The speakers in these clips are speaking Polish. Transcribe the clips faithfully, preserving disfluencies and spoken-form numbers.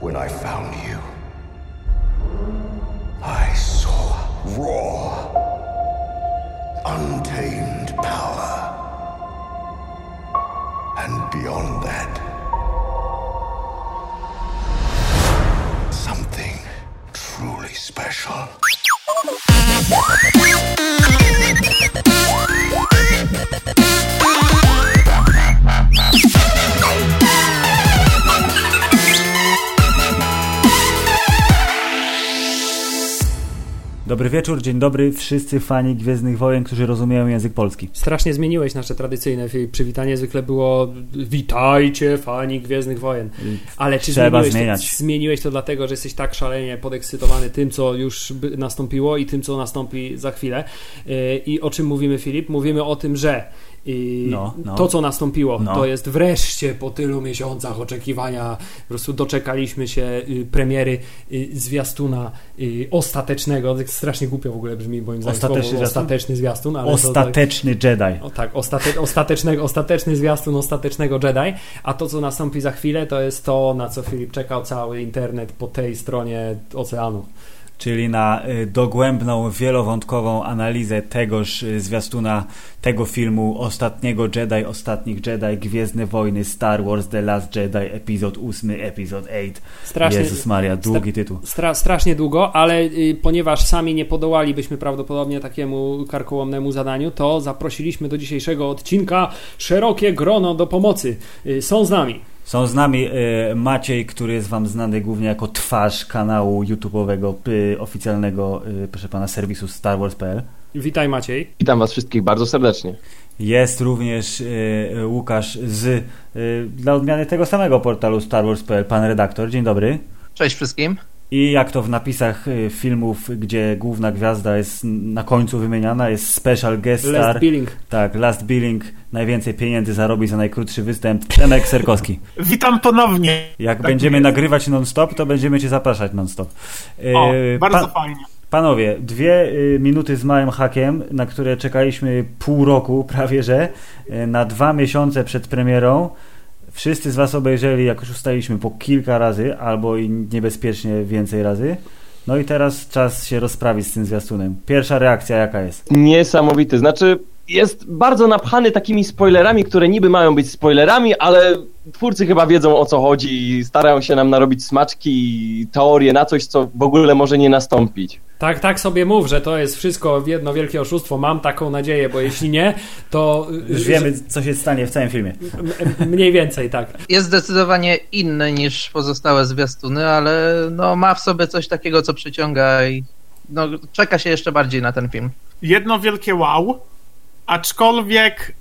When I found you, I saw raw, untamed power. And beyond that, something truly special. Dobry wieczór, dzień dobry wszyscy fani Gwiezdnych Wojen, którzy rozumieją język polski. Strasznie zmieniłeś nasze tradycyjne przywitanie, zwykle było witajcie fani Gwiezdnych Wojen. Ale czy Trzeba zmieniłeś, zmieniać. To, zmieniłeś to dlatego, że jesteś tak szalenie podekscytowany tym, co już nastąpiło i tym, co nastąpi za chwilę. I o czym mówimy, Filip? Mówimy o tym, że I no, no. to, co nastąpiło, no. to jest wreszcie po tylu miesiącach oczekiwania, po prostu doczekaliśmy się premiery zwiastuna ostatecznego. Strasznie głupio w ogóle brzmi, moim zdaniem, ostateczny, słowo, ostateczny zwiastun. Ale ostateczny to, tak, Jedi. O, tak, ostate, ostateczny, ostateczny zwiastun ostatecznego Jedi. A to, co nastąpi za chwilę, to jest to, na co Filip czekał cały internet po tej stronie oceanu. Czyli na dogłębną, wielowątkową analizę tegoż zwiastuna, tego filmu Ostatniego Jedi, Ostatnich Jedi, Gwiezdne Wojny, Star Wars, The Last Jedi, Epizod ósmy, Epizod ósmy. Strasznie, Jezus Maria, długi stra- tytuł. Stra- strasznie długo, ale y, ponieważ sami nie podołalibyśmy prawdopodobnie takiemu karkołomnemu zadaniu, to zaprosiliśmy do dzisiejszego odcinka szerokie grono do pomocy. Y, są z nami. Są z nami Maciej, który jest wam znany głównie jako twarz kanału YouTube'owego, oficjalnego, proszę pana, serwisu Star Wars kropka p l. Witaj, Maciej. Witam was wszystkich bardzo serdecznie. Jest również Łukasz z, dla odmiany, tego samego portalu Star Wars kropka p l, pan redaktor. Dzień dobry. Cześć wszystkim. I jak to w napisach filmów, gdzie główna gwiazda jest na końcu wymieniana, jest special guest star. Last billing. Tak, last billing. Najwięcej pieniędzy zarobi za najkrótszy występ. Przemek Serkowski. Witam ponownie. Jak tak będziemy jest. nagrywać non-stop, to będziemy cię zapraszać non-stop. O, e, bardzo pa- fajnie. Panowie, dwie y, minuty z małym hakiem, na które czekaliśmy pół roku prawie, że y, na dwa miesiące przed premierą. Wszyscy z was obejrzeli, jak już ustaliśmy, po kilka razy, albo i niebezpiecznie więcej razy. No i teraz czas się rozprawić z tym zwiastunem. Pierwsza reakcja jaka jest? Niesamowity. Znaczy, jest bardzo napchany takimi spoilerami, które niby mają być spoilerami, ale twórcy chyba wiedzą, o co chodzi i starają się nam narobić smaczki i teorie na coś, co w ogóle może nie nastąpić. Tak, tak sobie mów, że to jest wszystko jedno wielkie oszustwo. Mam taką nadzieję, bo jeśli nie, to... Już wiemy, co się stanie w całym filmie. M- mniej więcej, tak. Jest zdecydowanie inny niż pozostałe zwiastuny, ale no, ma w sobie coś takiego, co przyciąga i no, czeka się jeszcze bardziej na ten film. Jedno wielkie wow, aczkolwiek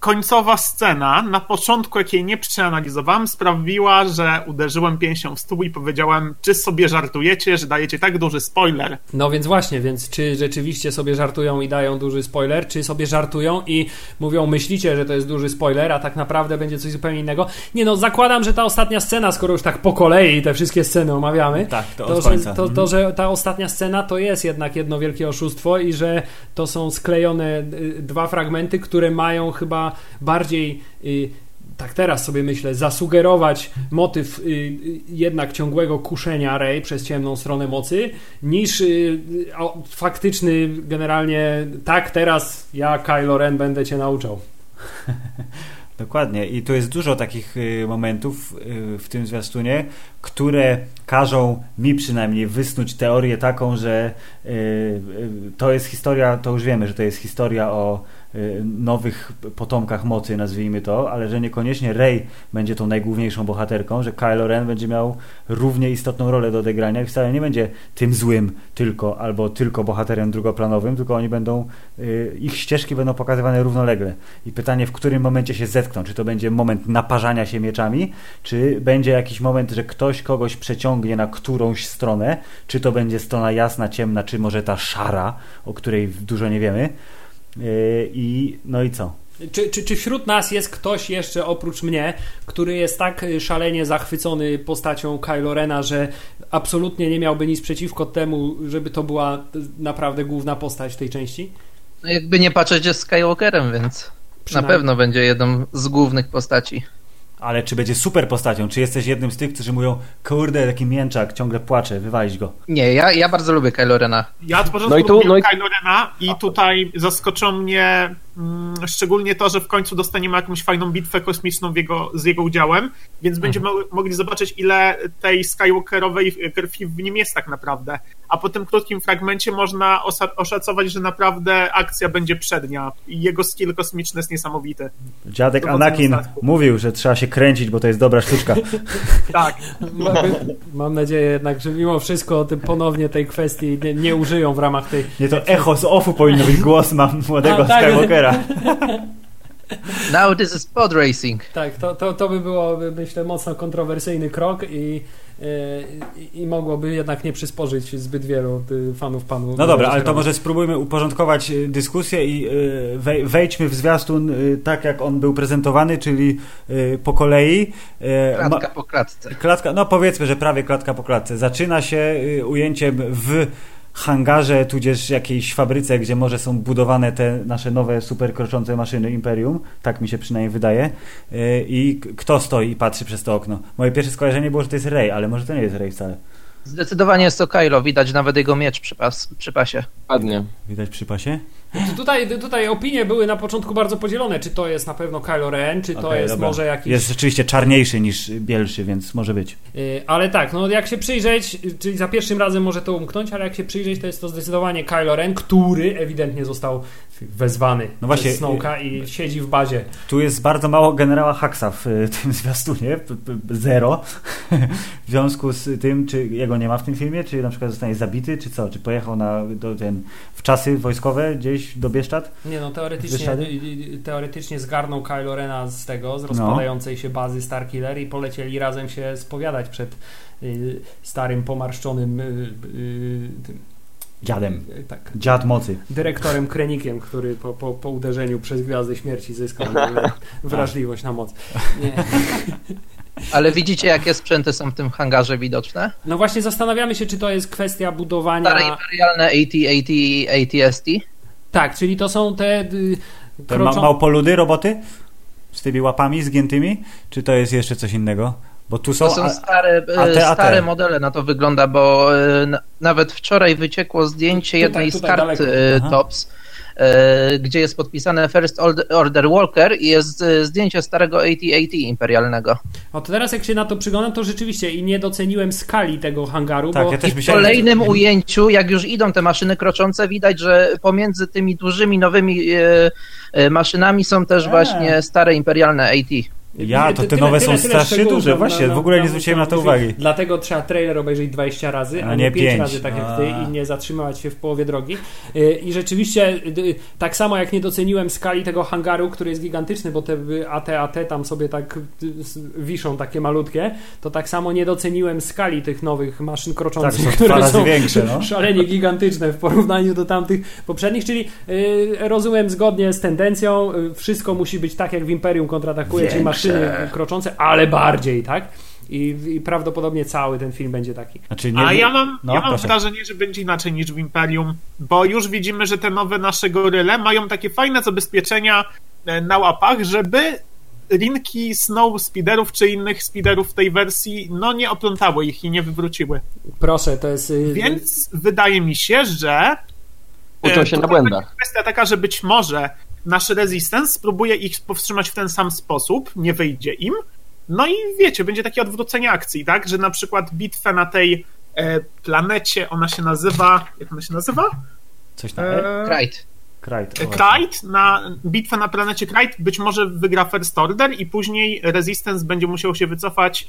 końcowa scena, na początku, jak jej nie przeanalizowałem, sprawiła, że uderzyłem pięścią w stół i powiedziałem, czy sobie żartujecie, że dajecie tak duży spoiler. No więc właśnie, więc czy rzeczywiście sobie żartują i dają duży spoiler, czy sobie żartują i mówią, myślicie, że to jest duży spoiler, a tak naprawdę będzie coś zupełnie innego. Nie no, zakładam, że ta ostatnia scena, skoro już tak po kolei te wszystkie sceny omawiamy, tak, to, to, że, to, to, że ta ostatnia scena to jest jednak jedno wielkie oszustwo i że to są sklejone dwa fragmenty, które mają chyba bardziej, y, tak teraz sobie myślę, zasugerować motyw y, y, jednak ciągłego kuszenia Rey przez ciemną stronę mocy, niż y, o, faktyczny generalnie tak teraz ja, Kylo Ren, będę cię nauczał. Dokładnie. I tu jest dużo takich y, momentów y, w tym zwiastunie, które każą mi przynajmniej wysnuć teorię taką, że y, y, to jest historia, to już wiemy, że to jest historia o nowych potomkach mocy, nazwijmy to, ale że niekoniecznie Rey będzie tą najgłówniejszą bohaterką, że Kylo Ren będzie miał równie istotną rolę do odegrania i wcale nie będzie tym złym tylko, albo tylko bohaterem drugoplanowym, tylko oni będą, ich ścieżki będą pokazywane równolegle. I pytanie, w którym momencie się zetkną, czy to będzie moment naparzania się mieczami, czy będzie jakiś moment, że ktoś kogoś przeciągnie na którąś stronę, czy to będzie strona jasna, ciemna, czy może ta szara, o której dużo nie wiemy. I no i co? Czy, czy, czy wśród nas jest ktoś jeszcze oprócz mnie, który jest tak szalenie zachwycony postacią Kylo Rena, że absolutnie nie miałby nic przeciwko temu, żeby to była naprawdę główna postać tej części? No jakby nie patrzeć, jest Skywalkerem, więc Przynajmniej. na pewno będzie jedną z głównych postaci. Ale czy będzie super postacią? Czy jesteś jednym z tych, którzy mówią, kurde, taki mięczak, ciągle płacze, wywalić go? Nie, ja, ja bardzo lubię Kylo Rena. Ja od początku no tu, lubię no i... Kylo Rena i tutaj zaskoczyło mnie mm, szczególnie to, że w końcu dostaniemy jakąś fajną bitwę kosmiczną w jego, z jego udziałem, więc będziemy mhm. mogli zobaczyć, ile tej Skywalkerowej krwi w nim jest tak naprawdę. A po tym krótkim fragmencie można osa- oszacować, że naprawdę akcja będzie przednia. Jego skill kosmiczny jest niesamowity. Dziadek Anakin mówił, że trzeba się kręcić, bo to jest dobra sztuczka. Tak. Mam, mam nadzieję jednak, że mimo wszystko o tym ponownie tej kwestii nie, nie użyją w ramach tej... Nie, to echo z ofu powinno być głos mam młodego no, tak. Skywalkera. Now this is pod racing. Tak, to, to, to by było, myślę, mocno kontrowersyjny krok i I, i mogłoby jednak nie przysporzyć zbyt wielu fanów panu. No dobra, ale to może spróbujmy uporządkować dyskusję i wejdźmy w zwiastun tak, jak on był prezentowany, czyli po kolei. Klatka po klatce. Klatka, no powiedzmy, że prawie klatka po klatce. Zaczyna się ujęciem w hangarze, tudzież jakiejś fabryce, gdzie może są budowane te nasze nowe super kroczące maszyny Imperium, tak mi się przynajmniej wydaje. I kto stoi i patrzy przez to okno? Moje pierwsze skojarzenie było, że to jest Rey, ale może to nie jest Rey wcale. Zdecydowanie jest to Kylo, widać nawet jego miecz przy, pas, przy pasie. Ładnie. Widać przy pasie? Tutaj, tutaj opinie były na początku bardzo podzielone, czy to jest na pewno Kylo Ren, czy okay, to jest dobra. Może jakiś... Jest rzeczywiście czarniejszy niż bielszy, więc może być. Yy, ale tak, no jak się przyjrzeć, czyli za pierwszym razem może to umknąć, ale jak się przyjrzeć, to jest to zdecydowanie Kylo Ren, który ewidentnie został wezwany no właśnie, przez Snoke'a i siedzi w bazie. Tu jest bardzo mało generała Huxa w tym zwiastunie, zero, w związku z tym, czy jego nie ma w tym filmie, czy na przykład zostanie zabity, czy co, czy pojechał na do, ten, w czasy wojskowe gdzieś do Bieszczad? Nie no, teoretycznie, teoretycznie zgarnął Kylo Rena z tego, z rozpadającej no. się bazy Starkiller i polecieli razem się spowiadać przed y, starym, pomarszczonym y, y, tym dziadem. Tak. Dziad mocy. Dyrektorem Krenikiem, który po, po, po uderzeniu przez Gwiazdę Śmierci zyskał wrażliwość na moc. Nie. Ale widzicie, jakie sprzęty są w tym hangarze widoczne? No właśnie zastanawiamy się, czy to jest kwestia budowania... Stare imperialne A T A T i A T S T? Tak, czyli to są te... Te kroczą... ma- małpoludy, roboty? Z tymi łapami zgiętymi? Czy to jest jeszcze coś innego? Bo tu są, to są stare, A T A T. Stare modele na to wygląda, bo na, nawet wczoraj wyciekło zdjęcie jednej tutaj, tutaj z kart daleko. T O P S, Aha. gdzie jest podpisane First Order Walker i jest zdjęcie starego A T A T imperialnego. O to teraz jak się na to przyglądam, to rzeczywiście i nie doceniłem skali tego hangaru, tak, bo ja też myślałem, w kolejnym że... ujęciu, jak już idą te maszyny kroczące, widać, że pomiędzy tymi dużymi nowymi e, e, maszynami są też eee. właśnie stare imperialne A T. Ja, to te tyle, nowe tyle, są strasznie duże, właśnie, na, na, w ogóle nie zwróciłem na to uwagi. Dlatego trzeba trailer obejrzeć dwadzieścia razy, a, a nie pięć razy, tak jak a. ty, i nie zatrzymywać się w połowie drogi. I rzeczywiście, tak samo jak nie doceniłem skali tego hangaru, który jest gigantyczny, bo te A T A T tam sobie tak wiszą, takie malutkie, to tak samo nie doceniłem skali tych nowych maszyn kroczących, tak, które są większe, no. szalenie gigantyczne w porównaniu do tamtych poprzednich, czyli rozumiem zgodnie z tendencją, wszystko musi być tak, jak w Imperium kontratakuje, czyli maszyny kroczące, ale bardziej, tak? I, i prawdopodobnie cały ten film będzie taki. Znaczy nie... A ja mam, no, ja mam wrażenie, że będzie inaczej niż w Imperium, bo już widzimy, że te nowe nasze goryle mają takie fajne zabezpieczenia na łapach, żeby linki Snow Speederów czy innych Speederów w tej wersji no nie oplątały ich i nie wywróciły. Proszę, to jest... Więc wydaje mi się, że... Uczą się na błędach. Kwestia taka, że być może nasz Resistance spróbuje ich powstrzymać w ten sam sposób, nie wyjdzie im. No i wiecie, będzie takie odwrócenie akcji, tak? Że na przykład bitwę na tej e, planecie, ona się nazywa... Jak ona się nazywa? Coś tam. E... Crait. Crait, Crait na bitwę na planecie Crait być może wygra First Order i później Resistance będzie musiał się wycofać,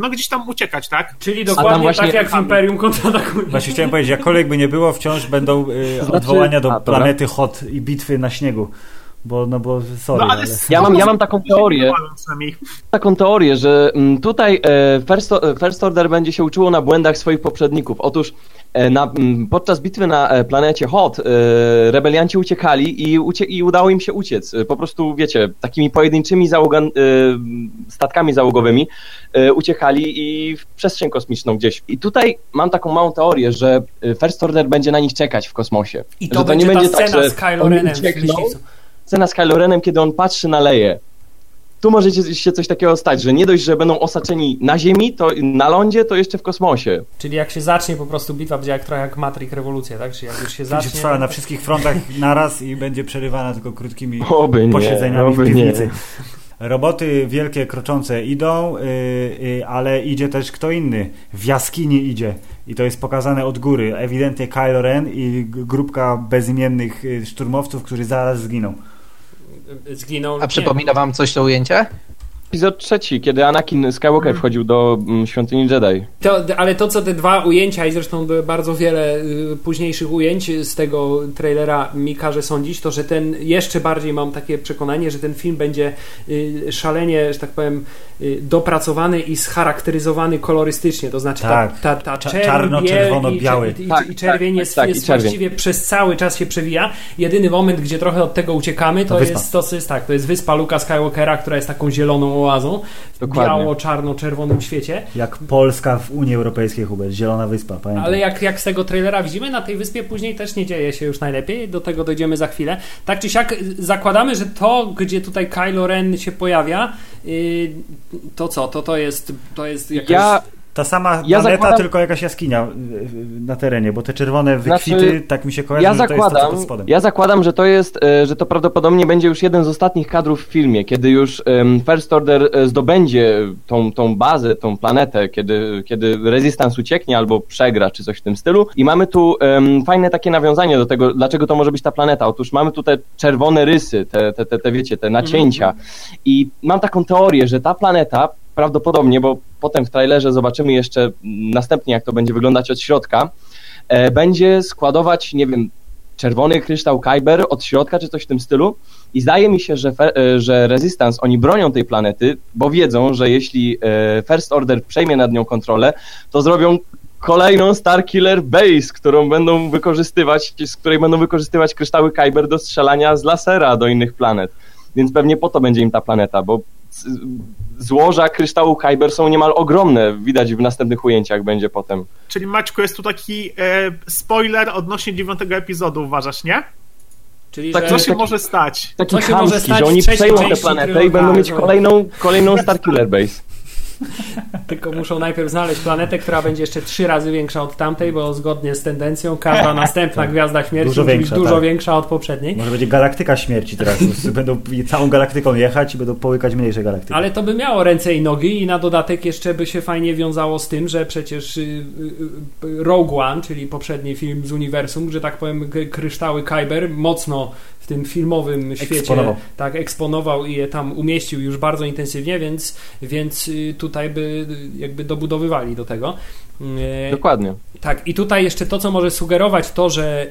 no gdzieś tam uciekać, tak? Czyli dokładnie tak jak w Imperium kontratakuje. Właśnie chciałem powiedzieć, jakkolwiek by nie było, wciąż będą y, znaczy, odwołania do a, planety Hoth i bitwy na śniegu. Bo, no bo, sorry. No, ale ale... Ja, mam, ja mam taką teorię, taką teorię, że tutaj First, First Order będzie się uczyło na błędach swoich poprzedników. Otóż na, podczas bitwy na planecie Hoth rebelianci uciekali i, ucie- i udało im się uciec. Po prostu, wiecie, takimi pojedynczymi załoga- statkami załogowymi uciekali i w przestrzeń kosmiczną gdzieś. I tutaj mam taką małą teorię, że First Order będzie na nich czekać w kosmosie. I to, że to będzie nie ta będzie scena tak, z Kylo Renem. Scena z Kylo Renem, kiedy on patrzy na Leię. tu może się coś takiego stać, że nie dość, że będą osaczeni na ziemi, to na lądzie, to jeszcze w kosmosie. Czyli jak się zacznie po prostu bitwa, będzie jak trochę jak Matrix rewolucja, tak? Czyli jak już się zacznie... Będzie trwała na wszystkich frontach naraz i będzie przerywana tylko krótkimi oby posiedzeniami nie, oby w piwnicy. Nie. Roboty wielkie, kroczące idą, yy, yy, ale idzie też kto inny. W jaskini idzie. I to jest pokazane od góry. Ewidentnie Kylo Ren i grupka bezimiennych szturmowców, którzy zaraz zginą. Zginął. A przypomina wam coś to ujęcie? Epizod trzeci, kiedy Anakin Skywalker wchodził do świątyni Jedi. To, ale to, co te dwa ujęcia i zresztą bardzo wiele późniejszych ujęć z tego trailera mi każe sądzić, to, że ten, jeszcze bardziej mam takie przekonanie, że ten film będzie szalenie, że tak powiem, dopracowany i scharakteryzowany kolorystycznie, to znaczy tak. ta, ta, ta czerwień czarno-czerwono-biały i, i, tak, i czerwień tak, jest, tak, jest i właściwie czerwień. Przez cały czas się przewija. Jedyny moment, gdzie trochę od tego uciekamy, to, to jest, to jest tak, to jest wyspa Luke'a Skywalkera, która jest taką zieloną oazą w biało-czarno-czerwonym świecie. Jak Polska w Unii Europejskiej, Hubert, zielona wyspa, pamiętam. Ale jak, jak z tego trailera widzimy, na tej wyspie później też nie dzieje się już najlepiej, do tego dojdziemy za chwilę. Tak czy siak zakładamy, że to, gdzie tutaj Kylo Ren się pojawia, yy, to co? To, to jest, to jest jakaś... Ja, ta sama planeta, ja zakładam... tylko jakaś jaskinia na terenie, bo te czerwone wykwity, znaczy, tak mi się kojarzy, ja zakładam, że to jest to, co pod spodem. Ja zakładam, że to jest, że to prawdopodobnie będzie już jeden z ostatnich kadrów w filmie, kiedy już First Order zdobędzie tą, tą bazę, tą planetę, kiedy, kiedy Resistance ucieknie albo przegra, czy coś w tym stylu. I mamy tu um, fajne takie nawiązanie do tego, dlaczego to może być ta planeta. Otóż mamy tu te czerwone rysy, te, te, te, te wiecie, te nacięcia. Mm-hmm. I mam taką teorię, że ta planeta prawdopodobnie, bo potem w trailerze zobaczymy jeszcze następnie, jak to będzie wyglądać od środka, e, będzie składować, nie wiem, czerwony kryształ Kyber od środka, czy coś w tym stylu. I zdaje mi się, że, fe, że Resistance, oni bronią tej planety, bo wiedzą, że jeśli e, First Order przejmie nad nią kontrolę, to zrobią kolejną Starkiller Base, którą będą wykorzystywać, z której będą wykorzystywać kryształy Kyber do strzelania z lasera do innych planet. Więc pewnie po to będzie im ta planeta, bo złoża kryształu Kyber są niemal ogromne. Widać w następnych ujęciach będzie potem. Czyli Maćku, jest tu taki e, spoiler odnośnie dziewiątego epizodu, uważasz, nie? Czyli tak, że... Co się taki, może stać? Taki chamski, może stać, że oni przejmą tę planetę tryloga, i będą mieć kolejną, kolejną Starkiller Base. Tylko muszą najpierw znaleźć planetę, która będzie jeszcze trzy razy większa od tamtej, bo zgodnie z tendencją każda następna tak. Gwiazda Śmierci dużo będzie większa, dużo tak. większa od poprzedniej. Może będzie galaktyka śmierci teraz. Będą całą galaktyką jechać i będą połykać mniejsze galaktyki. Ale to by miało ręce i nogi i na dodatek jeszcze by się fajnie wiązało z tym, że przecież Rogue One, czyli poprzedni film z uniwersum, że tak powiem kryształy Kyber mocno w tym filmowym świecie eksponował. Tak eksponował i je tam umieścił już bardzo intensywnie, więc, więc tutaj by jakby dobudowywali do tego. Dokładnie. Tak, i tutaj jeszcze to, co może sugerować to, że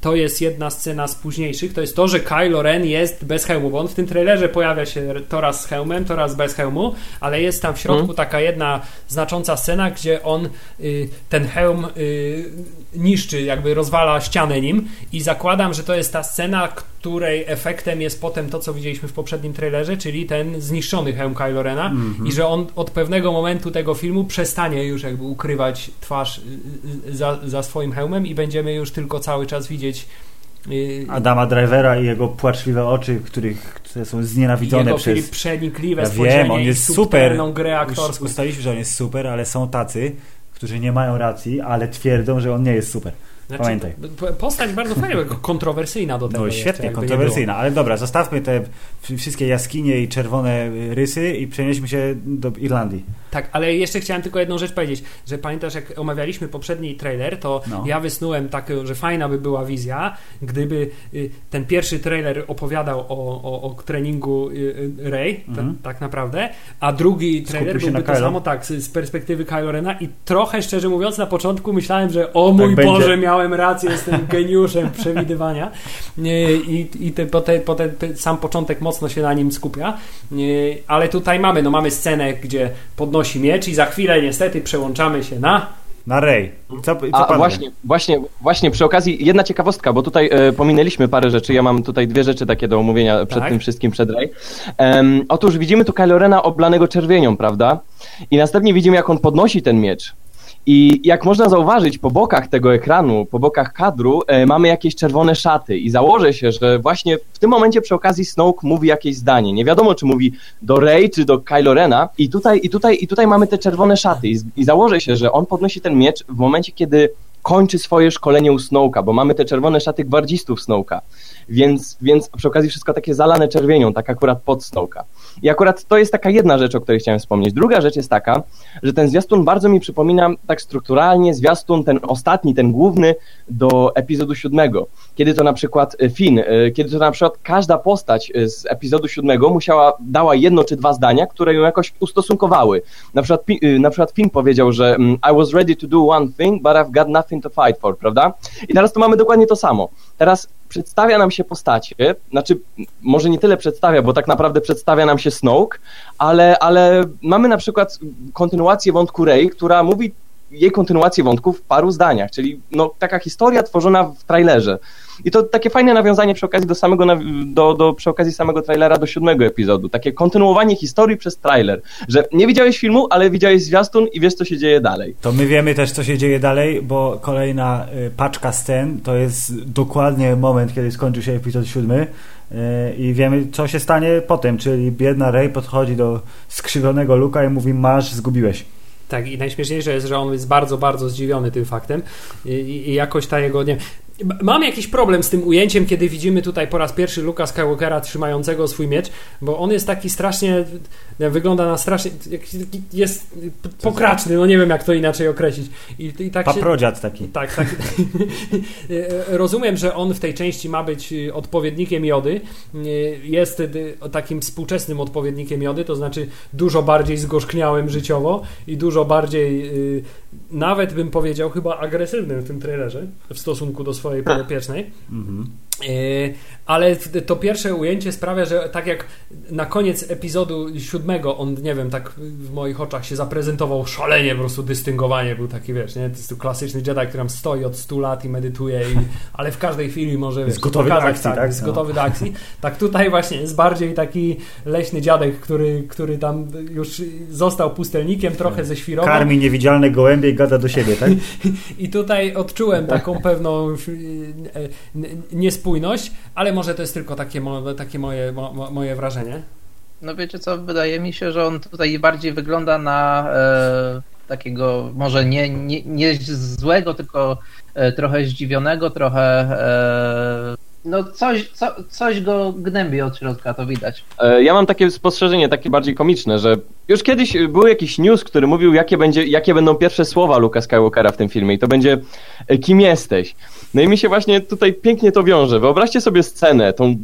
to jest jedna scena z późniejszych, to jest to, że Kylo Ren jest bez hełmu, bo on w tym trailerze pojawia się to raz z hełmem, to raz bez hełmu, ale jest tam w środku hmm. taka jedna znacząca scena, gdzie on y, ten hełm y, niszczy, jakby rozwala ścianę nim i zakładam, że to jest ta scena, której efektem jest potem to, co widzieliśmy w poprzednim trailerze, czyli ten zniszczony hełm Kylo Rena mm-hmm. i że on od pewnego momentu tego filmu przestanie już jakby ukrywać twarz za, za swoim hełmem i będziemy już tylko cały czas widzieć Adama Drivera i jego płaczliwe oczy, których, które są znienawidzone jego przez... Jego przenikliwe ja wiem, on jest super. Grę aktorską. Ustaliliśmy, że on jest super, ale są tacy, którzy nie mają racji, ale twierdzą, że on nie jest super. Znaczy, pamiętaj. Postać bardzo fajna, kontrowersyjna do tego. No świetnie, jeszcze, kontrowersyjna, ale dobra, zostawmy te wszystkie jaskinie i czerwone rysy i przenieśmy się do Irlandii. Tak, ale jeszcze chciałem tylko jedną rzecz powiedzieć, że pamiętasz, jak omawialiśmy poprzedni trailer, to no. ja wysnułem taką, że fajna by była wizja, gdyby ten pierwszy trailer opowiadał o, o, o treningu Rey, mm-hmm. ten, tak naprawdę, a drugi trailer byłby to samo tak, z perspektywy Kylo Rena i trochę, szczerze mówiąc, na początku myślałem, że o mój tak Boże, miał miałem rację, jestem geniuszem przewidywania i, i te, potem, potem sam początek mocno się na nim skupia, ale tutaj mamy no mamy scenę, gdzie podnosi miecz i za chwilę niestety przełączamy się na na Rey. Co, co A właśnie, właśnie, właśnie przy okazji jedna ciekawostka, bo tutaj e, pominęliśmy parę rzeczy, ja mam tutaj dwie rzeczy takie do omówienia przed tak? tym wszystkim, przed Rey. Ehm, otóż widzimy tu Kylo Rena oblanego czerwienią, prawda? I następnie widzimy, jak on podnosi ten miecz. I jak można zauważyć, po bokach tego ekranu, po bokach kadru e, mamy jakieś czerwone szaty i założę się, że właśnie w tym momencie przy okazji Snoke mówi jakieś zdanie. Nie wiadomo, czy mówi do Rey, czy do Kylo Rena. I tutaj, i tutaj, i tutaj mamy te czerwone szaty i, i założę się, że on podnosi ten miecz w momencie, kiedy kończy swoje szkolenie u Snoke'a, bo mamy te czerwone szaty gwardzistów Snoke'a, więc, więc przy okazji wszystko takie zalane czerwienią, tak akurat pod Snoke'a. I akurat to jest taka jedna rzecz, o której chciałem wspomnieć. Druga rzecz jest taka, że ten zwiastun bardzo mi przypomina tak strukturalnie zwiastun, ten ostatni, ten główny do epizodu siódmego, kiedy to na przykład Finn, kiedy to na przykład każda postać z epizodu siódmego musiała, dała jedno czy dwa zdania, które ją jakoś ustosunkowały. Na przykład, na przykład Finn powiedział, że I was ready to do one thing, but I've got nothing to fight for, prawda? I teraz tu mamy dokładnie to samo. Teraz przedstawia nam się postacie, znaczy może nie tyle przedstawia, bo tak naprawdę przedstawia nam się Snoke, ale, ale mamy na przykład kontynuację wątku Rey, która mówi jej kontynuację wątku w paru zdaniach, czyli no, taka historia tworzona w trailerze. I to takie fajne nawiązanie przy okazji do samego, do, do, przy okazji samego trailera do siódmego epizodu. Takie kontynuowanie historii przez trailer, że nie widziałeś filmu, ale widziałeś zwiastun i wiesz, co się dzieje dalej. To my wiemy też, co się dzieje dalej, bo kolejna paczka scen to jest dokładnie moment, kiedy skończył się epizod siódmy i wiemy, co się stanie potem, czyli biedna Rey podchodzi do skrzywionego Luka i mówi, masz, zgubiłeś. Tak, i najśmieszniejsze jest, że on jest bardzo, bardzo zdziwiony tym faktem i, i jakoś ta jego... Nie... Mam jakiś problem z tym ujęciem, kiedy widzimy tutaj po raz pierwszy Luke'a Skywalkera trzymającego swój miecz, bo on jest taki strasznie, wygląda na strasznie, jest pokraczny, no nie wiem, jak to inaczej określić. I, i tak Paprodziad się, taki. Tak, tak. Rozumiem, że on w tej części ma być odpowiednikiem Jody, jest takim współczesnym odpowiednikiem Jody, to znaczy dużo bardziej zgorzkniałym życiowo i dużo bardziej, nawet bym powiedział, chyba agresywnym w tym trailerze w stosunku do swojej podopiecznej. Mhm. Ale to pierwsze ujęcie sprawia, że tak jak na koniec epizodu siódmego on, nie wiem, tak w moich oczach się zaprezentował szalenie, po prostu dystyngowanie, był taki, wiesz, nie? To jest tu klasyczny Jedi, który tam stoi od stu lat i medytuje, i, ale w każdej chwili może wiesz, gotowy pokazać, do akcji, tak, tak, jest no. gotowy do akcji. Tak tutaj właśnie jest bardziej taki leśny dziadek, który, który tam już został pustelnikiem, trochę ze świrową. Karmi niewidzialne gołębie i gada do siebie, tak? I tutaj odczułem taką pewną niespójność, ale może to jest tylko takie, mo- takie moje, mo- moje wrażenie. No wiecie co, wydaje mi się, że on tutaj bardziej wygląda na e, takiego może nie, nie, nie złego, tylko e, trochę zdziwionego, trochę... E, no coś, co, coś go gnębi od środka, to widać. Ja mam takie spostrzeżenie, takie bardziej komiczne, że już kiedyś był jakiś news, który mówił, jakie, będzie, jakie będą pierwsze słowa Luke'a Skywalkera w tym filmie i to będzie kim jesteś. No i mi się właśnie tutaj pięknie to wiąże. Wyobraźcie sobie scenę, tą,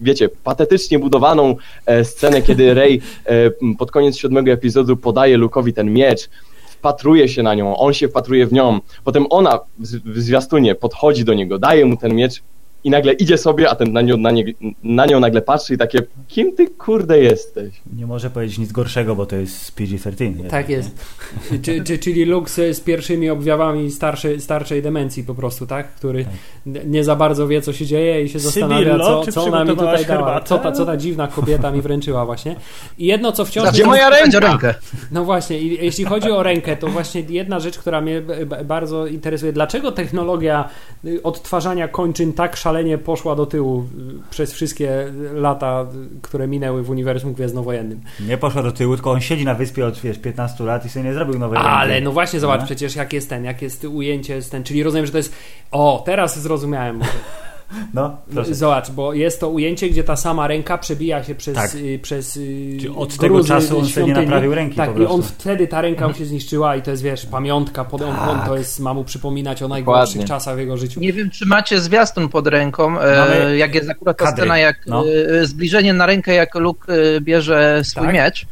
wiecie, patetycznie budowaną scenę, kiedy Rey pod koniec siódmego epizodu podaje Luke'owi ten miecz, wpatruje się na nią, on się wpatruje w nią, potem ona w zwiastunie podchodzi do niego, daje mu ten miecz i nagle idzie sobie, a ten na nią, na, nie, na nią nagle patrzy i takie, kim ty kurde jesteś? Nie może powiedzieć nic gorszego, bo to jest P G trzynaście. Tak jest. czy, czy, czyli Luke z pierwszymi objawami starszej, starszej demencji po prostu, tak? Który tak. nie za bardzo wie, co się dzieje i się zastanawia, co, co ona mi tutaj dała. Co ta, co ta dziwna kobieta mi wręczyła właśnie. I jedno, co wciąż... Gdzie moja ręka? No właśnie, i jeśli chodzi o rękę, to właśnie jedna rzecz, która mnie bardzo interesuje. Dlaczego technologia odtwarzania kończyn tak szaleje poszła do tyłu przez wszystkie lata, które minęły w uniwersum gwiezdnowojennym. Nie poszła do tyłu, tylko on siedzi na wyspie od wiesz, piętnastu lat i sobie nie zrobił nowej ręki. Ale no właśnie, zobacz, no? Przecież jak jest ten, jak jest ujęcie z ten, czyli rozumiem, że to jest... O, teraz zrozumiałem. No, proszę. Zobacz, bo jest to ujęcie, gdzie ta sama ręka przebija się przez, tak. y, przez y, od tego czasu on sobie nie naprawił ręki tak, po prostu. I on wtedy, ta ręka mu się zniszczyła i to jest, wiesz, pamiątka, pod on, on to jest, ma mu przypominać o najgorszych Dokładnie. czasach w jego życiu. Nie wiem, czy macie zwiastun pod ręką, e, jak jest akurat ta kadry. scena, jak no. e, zbliżenie na rękę, jak Luke e, bierze swój tak? miecz.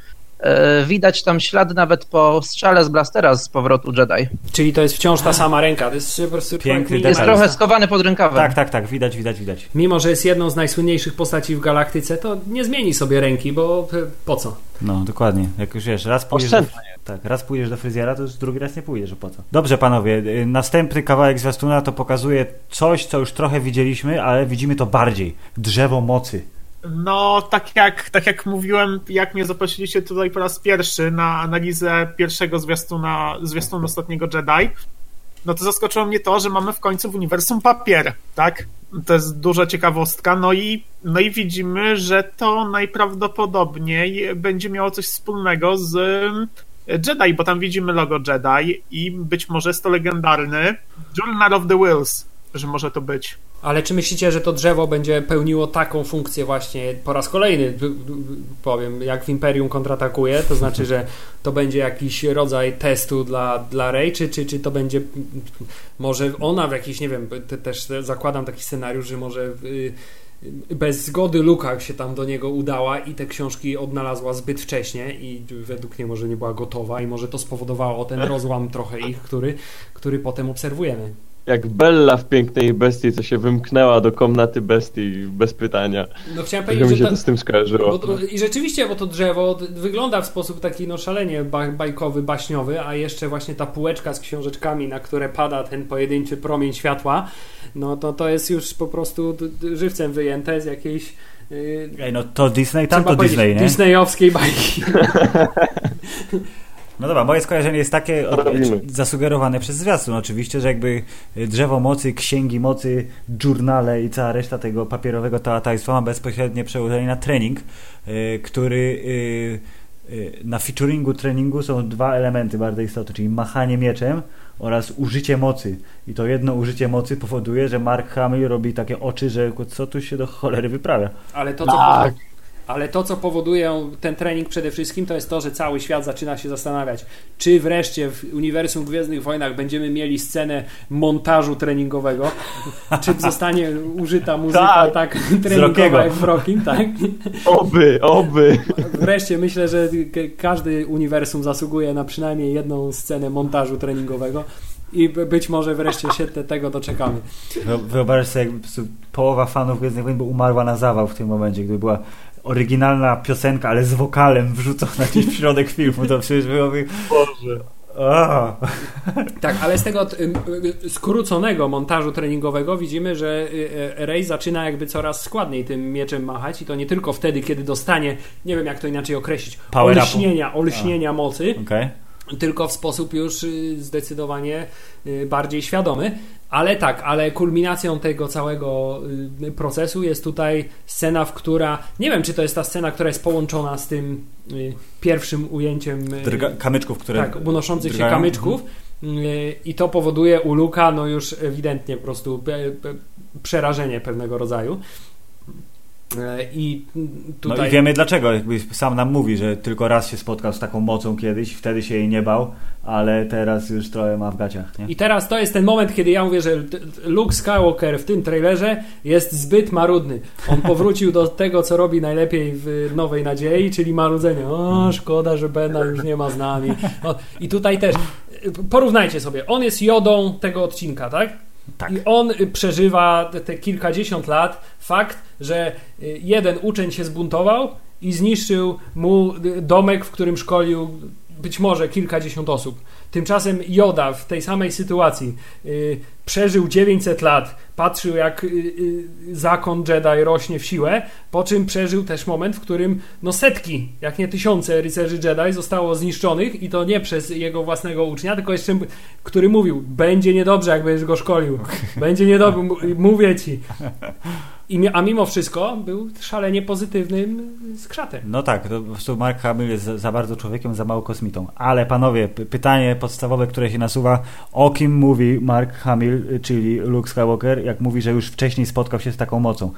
Widać tam ślady nawet po strzale z blastera z powrotu Jedi. Czyli to jest wciąż ta sama ręka. To jest super, super piękny detal. Jest trochę schowany pod rękawem. Tak, tak, tak. Widać, widać, widać. Mimo, że jest jedną z najsłynniejszych postaci w galaktyce, to nie zmieni sobie ręki, bo po co? No, dokładnie. Jak już wiesz, raz pójdziesz, do, tak, raz pójdziesz do fryzjera, to już drugi raz nie pójdziesz, po co? Dobrze, panowie. Następny kawałek zwiastuna to pokazuje coś, co już trochę widzieliśmy, ale widzimy to bardziej. Drzewo mocy. No, tak jak, tak jak mówiłem, jak mnie zaprosiliście tutaj po raz pierwszy na analizę pierwszego zwiastuna, zwiastuna Ostatniego Jedi, no to zaskoczyło mnie to, że mamy w końcu w uniwersum papier, tak? To jest duża ciekawostka, no i, no i widzimy, że to najprawdopodobniej będzie miało coś wspólnego z Jedi, bo tam widzimy logo Jedi i być może jest to legendarny Journal of the Wills, że może to być. Ale czy myślicie, że to drzewo będzie pełniło taką funkcję właśnie po raz kolejny, powiem, jak w Imperium kontratakuje, to znaczy, że to będzie jakiś rodzaj testu dla, dla Rey, czy, czy, czy to będzie może ona w jakiś, nie wiem, też zakładam taki scenariusz, że może bez zgody Luka się tam do niego udała i te książki odnalazła zbyt wcześnie i według niej może nie była gotowa i może to spowodowało ten rozłam trochę ich, który, który potem obserwujemy. Jak Bella w Pięknej Bestii, co się wymknęła do komnaty bestii bez pytania. No chciałem powiedzieć, że mi się ta... to z tym skojarzyło. To... I rzeczywiście, bo to drzewo wygląda w sposób taki no szalenie bajkowy, baśniowy, a jeszcze właśnie ta półeczka z książeczkami, na które pada ten pojedynczy promień światła, no to to jest już po prostu żywcem wyjęte z jakiejś... Ej, no to Disney, tam to Disney, nie? Disneyowskiej bajki. No dobra, moje skojarzenie jest takie zasugerowane przez zwiastun oczywiście, że jakby drzewo mocy, księgi mocy, journale i cała reszta tego papierowego tałataństwa ma bezpośrednie przełożenie na trening, który na featuringu treningu są dwa elementy bardzo istotne, czyli machanie mieczem oraz użycie mocy. I to jedno użycie mocy powoduje, że Mark Hamill robi takie oczy, że co tu się do cholery wyprawia. Ale to co tak. Ale to, co powoduje ten trening przede wszystkim, to jest to, że cały świat zaczyna się zastanawiać, czy wreszcie w uniwersum Gwiezdnych Wojnach będziemy mieli scenę montażu treningowego, czy zostanie użyta muzyka tak treningowa jak w Rockim, tak? Oby, oby. Wreszcie myślę, że każdy uniwersum zasługuje na przynajmniej jedną scenę montażu treningowego. I być może wreszcie się te, tego doczekamy. Wyobraź sobie, jakby połowa fanów Gwiezdnych Wojen by umarła na zawał w tym momencie, gdyby była oryginalna piosenka, ale z wokalem wrzucona gdzieś w środek filmu, to przecież byłoby... Boże. Oh. Tak, ale z tego skróconego montażu treningowego widzimy, że Rey zaczyna jakby coraz składniej tym mieczem machać i to nie tylko wtedy, kiedy dostanie, nie wiem jak to inaczej określić, Power olśnienia, olśnienia mocy, okay. Tylko w sposób już zdecydowanie bardziej świadomy. Ale tak, ale kulminacją tego całego procesu jest tutaj scena, w która... Nie wiem, czy to jest ta scena, która jest połączona z tym pierwszym ujęciem... Drga, kamyczków, które... Tak, unoszących drgają się kamyczków. I to powoduje u Luka no już ewidentnie po prostu przerażenie pewnego rodzaju. I tutaj... No i wiemy dlaczego. Jakby sam nam mówi, że tylko raz się spotkał z taką mocą kiedyś, wtedy się jej nie bał, ale teraz już trochę ma w gaciach. Nie? I teraz to jest ten moment, kiedy ja mówię, że Luke Skywalker w tym trailerze jest zbyt marudny. On powrócił do tego, co robi najlepiej w Nowej Nadziei, czyli marudzenie. O, szkoda, że Bena już nie ma z nami. O, i tutaj też porównajcie sobie. On jest Jodą tego odcinka, tak? Tak. I on przeżywa te kilkadziesiąt lat fakt, że jeden uczeń się zbuntował i zniszczył mu domek, w którym szkolił być może kilkadziesiąt osób. Tymczasem Yoda w tej samej sytuacji yy, przeżył dziewięćset lat, patrzył jak yy, zakon Jedi rośnie w siłę, po czym przeżył też moment, w którym no setki, jak nie tysiące rycerzy Jedi zostało zniszczonych i to nie przez jego własnego ucznia, tylko jeszcze który mówił, będzie niedobrze jak będziesz go szkolił, będzie niedobrze, m- mówię ci. I, a mimo wszystko był szalenie pozytywnym skrzatem. No tak, to po prostu Mark Hamill jest za, za bardzo człowiekiem, za mało kosmitą. Ale panowie, p- pytanie podstawowe, które się nasuwa, o kim mówi Mark Hamill, czyli Luke Skywalker, jak mówi, że już wcześniej spotkał się z taką mocą.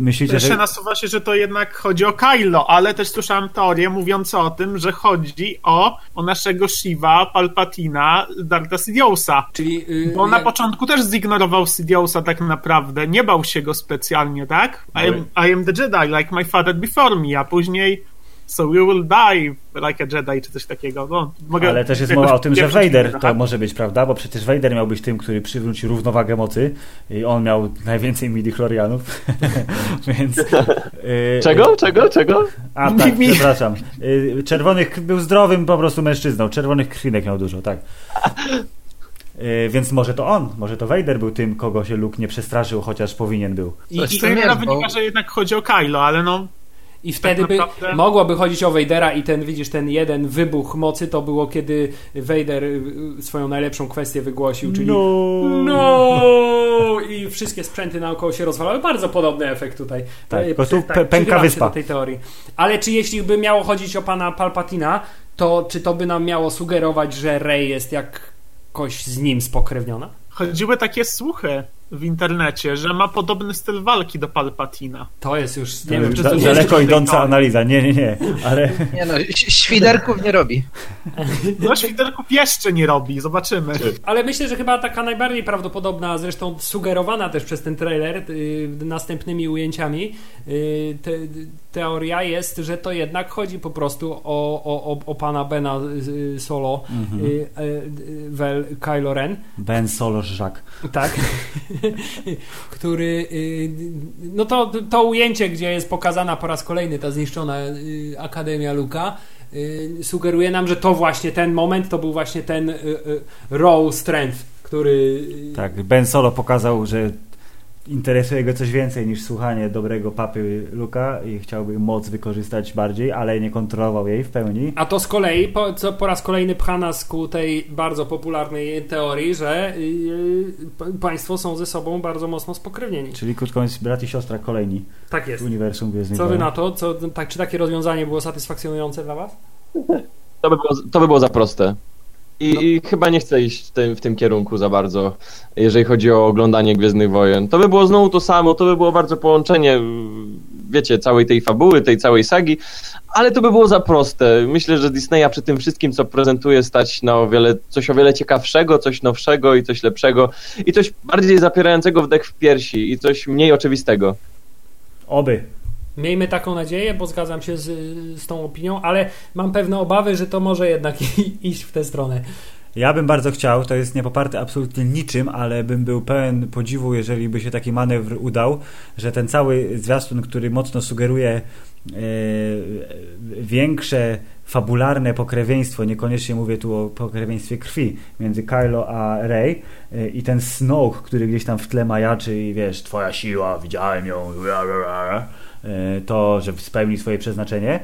Myślicie, że... nasuwa się, że to jednak chodzi o Kylo, ale też słyszałem teorię mówiącą o tym, że chodzi o, o naszego Shiva, Palpatina, Dartha Sidiousa. Czyli, yy, bo na jak... początku też zignorował Sidiousa tak naprawdę, nie bał się go specjalnie, tak? I am, I am the Jedi, like my father before me, a później so you will die like a Jedi, czy coś takiego. No, mogę... Ale też jest mowa o tym, że Vader to może być, prawda? Bo przecież Vader miał być tym, który przywróci równowagę mocy i on miał najwięcej midi-chlorianów. Więc... Czego? Czego? Czego? A tak, przepraszam. Czerwonych, był zdrowym po prostu mężczyzną. Czerwonych krwinek miał dużo, tak. Yy, więc może to on, może to Vader był tym, kogo się Luke nie przestraszył, chociaż powinien był. I, i, i to wynika, że jednak chodzi o Kylo, ale no... I wtedy by mogłoby chodzić o Vadera i ten, widzisz, ten jeden wybuch mocy to było, kiedy Vader swoją najlepszą kwestię wygłosił, czyli no, no! I wszystkie sprzęty naokoło się rozwalały. Bardzo podobny efekt tutaj. Tak, po prostu tak, pęka wyspa. Do tej teorii. Ale czy jeśli by miało chodzić o pana Palpatina, to czy to by nam miało sugerować, że Rey jest jakoś z nim spokrewniona? Chodziły takie słuchy w internecie, że ma podobny styl walki do Palpatina. To jest już... Nie wiem, czy to daleko idąca analiza. Nie, nie, nie. Ale... nie no, świderków nie robi. No, świderków jeszcze nie robi. Zobaczymy. Ale myślę, że chyba taka najbardziej prawdopodobna, zresztą sugerowana też przez ten trailer yy, następnymi ujęciami yy, te, teoria jest, że to jednak chodzi po prostu o, o, o, o pana Bena yy, Solo mm-hmm. yy, yy, wel Kylo Ren. Ben Solo Żak. Tak. Który no to, to ujęcie, gdzie jest pokazana po raz kolejny ta zniszczona Akademia Luka, sugeruje nam, że to właśnie ten moment to był właśnie ten raw strength, który... Tak, Ben Solo pokazał, że interesuje go coś więcej niż słuchanie dobrego papy Luka i chciałby moc wykorzystać bardziej, ale nie kontrolował jej w pełni. A to z kolei, po, co po raz kolejny pcha nas ku tej bardzo popularnej teorii, że yy, państwo są ze sobą bardzo mocno spokrewnieni. Czyli krótko mówiąc, brat i siostra kolejni. Tak jest. W uniwersum Gwiezdnych Wojen. Co wy na to? Co, tak, czy takie rozwiązanie było satysfakcjonujące dla was? To by było, to by było za proste. I, no. I chyba nie chcę iść w tym, w tym kierunku za bardzo, jeżeli chodzi o oglądanie Gwiezdnych Wojen. To by było znowu to samo, to by było bardzo połączenie, wiecie, całej tej fabuły, tej całej sagi, ale to by było za proste. Myślę, że Disneya przy tym wszystkim, co prezentuje, stać na o wiele, coś o wiele ciekawszego, coś nowszego i coś lepszego i coś bardziej zapierającego wdech w piersi i coś mniej oczywistego. Oby. Miejmy taką nadzieję, bo zgadzam się z, z tą opinią, ale mam pewne obawy, że to może jednak i, iść w tę stronę. Ja bym bardzo chciał, to jest niepoparte absolutnie niczym, ale bym był pełen podziwu, jeżeli by się taki manewr udał, że ten cały zwiastun, który mocno sugeruje yy, większe fabularne pokrewieństwo, niekoniecznie mówię tu o pokrewieństwie krwi między Kylo a Rey, i ten Snoke, który gdzieś tam w tle majaczy i wiesz, twoja siła, widziałem ją, to, że spełni swoje przeznaczenie,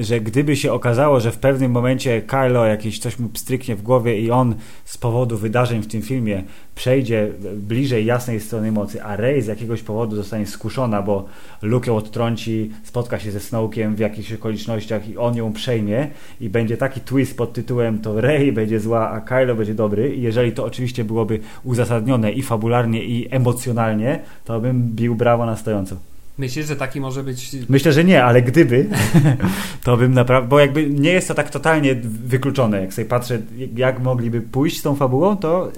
że gdyby się okazało, że w pewnym momencie Kylo jakiś coś mu pstryknie w głowie i on z powodu wydarzeń w tym filmie przejdzie bliżej jasnej strony mocy, a Rey z jakiegoś powodu zostanie skuszona, bo Luke ją odtrąci, spotka się ze Snoke'iem w jakichś okolicznościach i on ją przejmie i będzie taki twist pod tytułem to Rey będzie zła, a Kylo będzie dobry. I jeżeli to oczywiście byłoby uzasadnione i fabularnie, i emocjonalnie, to bym bił brawo na stojąco. Myślisz, że taki może być... Myślę, że nie, ale gdyby, to bym naprawdę... Bo jakby nie jest to tak totalnie wykluczone. Jak sobie patrzę, jak mogliby pójść z tą fabułą, to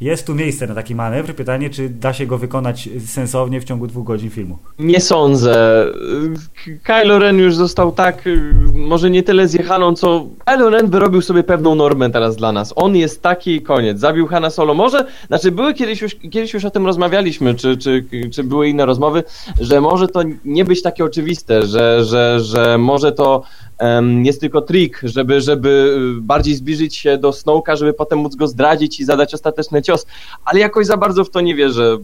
jest tu miejsce na taki manewr. Pytanie, czy da się go wykonać sensownie w ciągu dwóch godzin filmu? Nie sądzę. Kylo Ren już został tak, może nie tyle zjechaną, co... Kylo Ren wyrobił sobie pewną normę teraz dla nas. On jest taki i koniec. Zabił Hana Solo. Może, znaczy były kiedyś już, kiedyś już o tym rozmawialiśmy, czy, czy, czy były inne rozmowy, że może to nie być takie oczywiste, że, że, że może to um, jest tylko trik, żeby, żeby bardziej zbliżyć się do Snoke'a, żeby potem móc go zdradzić i zadać ostateczne cios, ale jakoś za bardzo w to nie wierzę.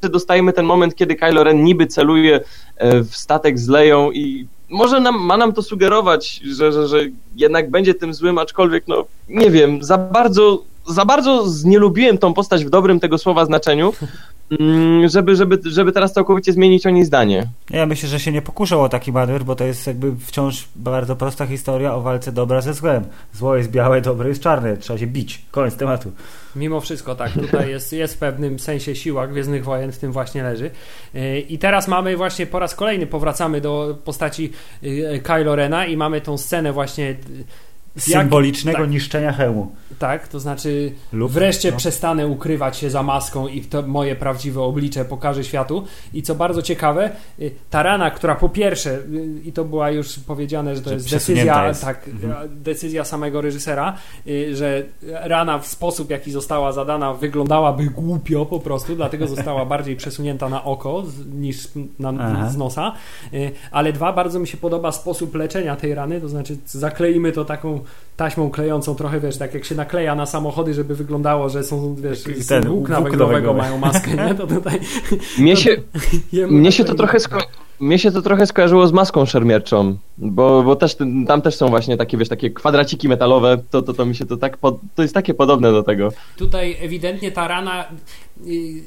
Dostajemy ten moment, kiedy Kylo Ren niby celuje w statek z Leią i może nam, ma nam to sugerować, że, że, że jednak będzie tym złym, aczkolwiek no nie wiem, za bardzo za bardzo znielubiłem tą postać w dobrym tego słowa znaczeniu, żeby, żeby, żeby teraz całkowicie zmienić o niej zdanie. Ja myślę, że się nie pokuszą o taki manewr, bo to jest jakby wciąż bardzo prosta historia o walce dobra ze złem. Zło jest białe, dobre jest czarne. Trzeba się bić. Koniec tematu. Mimo wszystko tak, tutaj jest, jest w pewnym sensie siła Gwiezdnych Wojen, w tym właśnie leży. I teraz mamy właśnie po raz kolejny powracamy do postaci Kylo Rena i mamy tą scenę właśnie symbolicznego jak, tak, niszczenia hełmu. Tak, to znaczy Lub, wreszcie no. przestanę ukrywać się za maską i to moje prawdziwe oblicze pokaże światu. I co bardzo ciekawe, ta rana, która po pierwsze, i to była już powiedziane, że to że jest decyzja jest. Tak, mhm. decyzja samego reżysera, że rana w sposób, jaki została zadana, wyglądałaby głupio po prostu, dlatego została bardziej przesunięta na oko niż na, z nosa. Ale dwa, bardzo mi się podoba sposób leczenia tej rany, to znaczy zakleimy to taką taśmą klejącą trochę, wiesz, tak jak się nakleja na samochody, żeby wyglądało, że są, wiesz, z ten, włókna węglowego mają maskę, nie? To tutaj... Mnie się, to, mnie się to trochę... Mnie się to trochę skojarzyło z maską szermierczą, bo, bo też, tam też są właśnie takie, wiesz, takie kwadraciki metalowe, to, to, to mi się to tak, po, to jest takie podobne do tego. Tutaj ewidentnie ta rana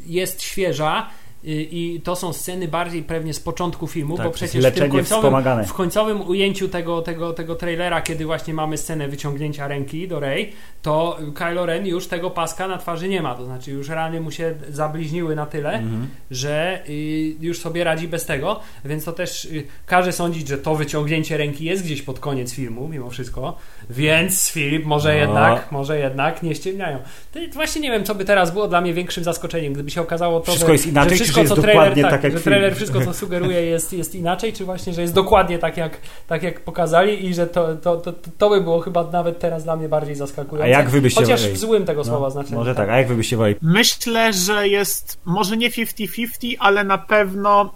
jest świeża i to są sceny bardziej pewnie z początku filmu, tak, bo przecież w, tym końcowym, w końcowym ujęciu tego, tego, tego trailera, kiedy właśnie mamy scenę wyciągnięcia ręki do Rey, to Kylo Ren już tego paska na twarzy nie ma, to znaczy już rany mu się zabliźniły na tyle, mhm. że y, już sobie radzi bez tego, więc to też y, każe sądzić, że to wyciągnięcie ręki jest gdzieś pod koniec filmu mimo wszystko, więc Filip może no. jednak, może jednak nie ściemniają. To właśnie nie wiem, co by teraz było dla mnie większym zaskoczeniem, gdyby się okazało to, wszystko że, jest inaczej, że wszystko Wszystko, co trailer, tak, tak jak że trailer wszystko co sugeruje jest, jest inaczej, czy właśnie, że jest dokładnie tak jak, tak jak pokazali i że to, to, to, to by było chyba nawet teraz dla mnie bardziej zaskakujące. A jak wy byście Chociaż w złym tego słowa no, znaczeniu. Może tak. tak, a jak wy byście wali? Myślę, że jest może nie fifty fifty, ale na pewno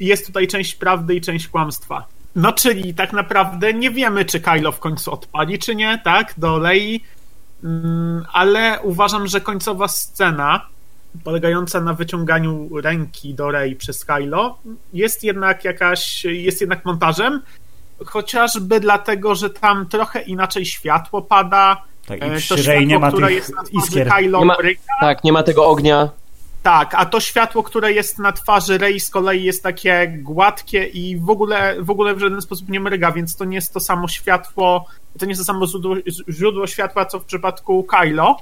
jest tutaj część prawdy i część kłamstwa. No czyli tak naprawdę nie wiemy, czy Kylo w końcu odpali, czy nie, tak, do Lei, mm, ale uważam, że końcowa scena polegająca na wyciąganiu ręki do Rey przez Kylo jest jednak jakaś, jest jednak montażem, chociażby dlatego, że tam trochę inaczej światło pada, tak, i przy to Rey światło, nie ma które jest na twarzy Kylo nie ma, Ryka, tak, nie ma tego ognia, tak, a to światło, które jest na twarzy Rey z kolei jest takie gładkie i w ogóle, w ogóle w żaden sposób nie mryga, więc to nie jest to samo światło, to nie jest to samo źródło, źródło światła, co w przypadku Kylo.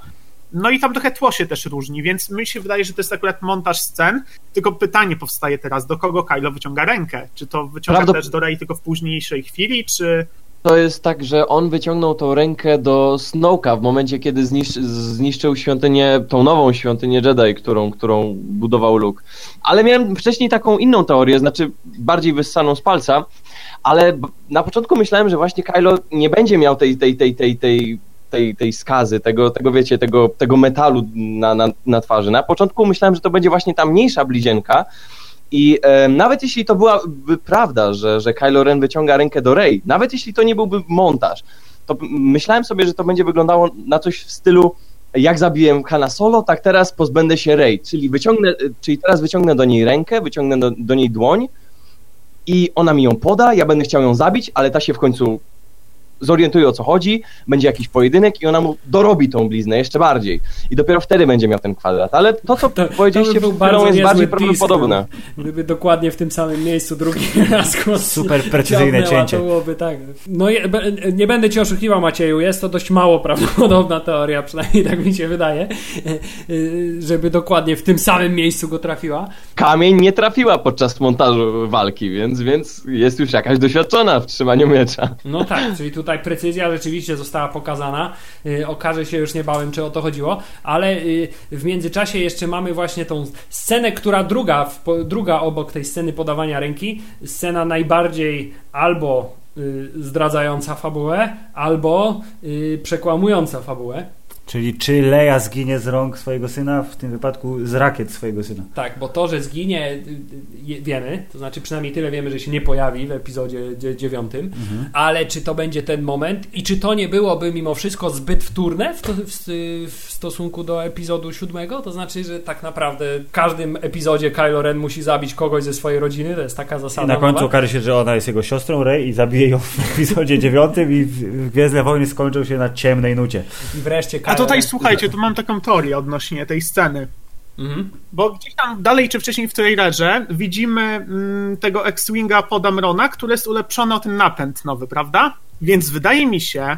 No i tam trochę tło się też różni, więc mi się wydaje, że to jest akurat montaż scen, tylko pytanie powstaje teraz, do kogo Kylo wyciąga rękę? Czy to wyciąga Prawdop... też do Rey tylko w późniejszej chwili, czy... To jest tak, że on wyciągnął tą rękę do Snoke'a w momencie, kiedy zniszczy, zniszczył świątynię, tą nową świątynię Jedi, którą, którą budował Luke. Ale miałem wcześniej taką inną teorię, znaczy bardziej wyssaną z palca, ale na początku myślałem, że właśnie Kylo nie będzie miał tej tej tej tej, tej... Tej, tej skazy, tego, tego wiecie, tego, tego metalu na, na, na twarzy. Na początku myślałem, że to będzie właśnie ta mniejsza bliźnienka i e, nawet jeśli to byłaby prawda, że, że Kylo Ren wyciąga rękę do Rey, nawet jeśli to nie byłby montaż, to myślałem sobie, że to będzie wyglądało na coś w stylu jak zabiłem Hana Solo, tak teraz pozbędę się Rey, czyli wyciągnę, czyli teraz wyciągnę do niej rękę, wyciągnę do, do niej dłoń i ona mi ją poda, ja będę chciał ją zabić, ale ta się w końcu zorientuje, o co chodzi, będzie jakiś pojedynek i ona mu dorobi tą bliznę jeszcze bardziej. I dopiero wtedy będzie miał ten kwadrat. Ale to, co to, powiedzieliście, to by bardzo jest bardziej prawdopodobne. Gdyby dokładnie w tym samym miejscu drugi raz głos super precyzyjne cięcie. To byłoby tak. No je, nie będę ci oszukiwał, Macieju, jest to dość mało prawdopodobna teoria, przynajmniej tak mi się wydaje, żeby dokładnie w tym samym miejscu go trafiła. Kamień nie trafiła podczas montażu walki, więc, więc jest już jakaś doświadczona w trzymaniu miecza. No tak, czyli tu Tutaj precyzja rzeczywiście została pokazana. Yy, okaże się już niebawem, czy o to chodziło, ale yy, w międzyczasie jeszcze mamy właśnie tą scenę, która druga, w, po, druga obok tej sceny podawania ręki, scena najbardziej albo yy, zdradzająca fabułę, albo yy, przekłamująca fabułę. Czyli czy Leia zginie z rąk swojego syna, w tym wypadku z rakiet swojego syna. Tak, bo to, że zginie wiemy, to znaczy przynajmniej tyle wiemy, że się nie pojawi w epizodzie dziewiątym, mhm. ale czy to będzie ten moment i czy to nie byłoby mimo wszystko zbyt wtórne w, w, w stosunku do epizodu siódmego, to znaczy, że tak naprawdę w każdym epizodzie Kylo Ren musi zabić kogoś ze swojej rodziny, to jest taka zasada. I na końcu okaże się, że ona jest jego siostrą Rey i zabije ją w epizodzie dziewiątym i Gwiezdne Wojny skończą się na ciemnej nucie. I wreszcie Kylo A tutaj słuchajcie, tu mam taką teorię odnośnie tej sceny. Mhm. Bo gdzieś tam dalej czy wcześniej w trailerze widzimy mm, tego X-Winga pod Amrona, który jest ulepszony o ten napęd nowy, prawda? Więc wydaje mi się,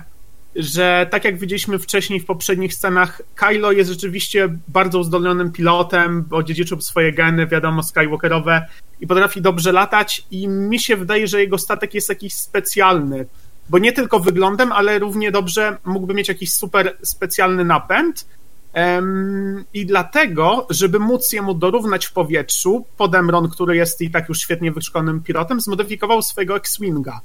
że tak jak widzieliśmy wcześniej w poprzednich scenach, Kylo jest rzeczywiście bardzo uzdolnionym pilotem, bo dziedziczył swoje geny, wiadomo, skywalkerowe i potrafi dobrze latać i mi się wydaje, że jego statek jest jakiś specjalny. Bo nie tylko wyglądem, ale równie dobrze mógłby mieć jakiś super specjalny napęd um, i dlatego, żeby móc jemu dorównać w powietrzu, Podemron, który jest i tak już świetnie wyszkolonym pilotem, zmodyfikował swojego X-Winga.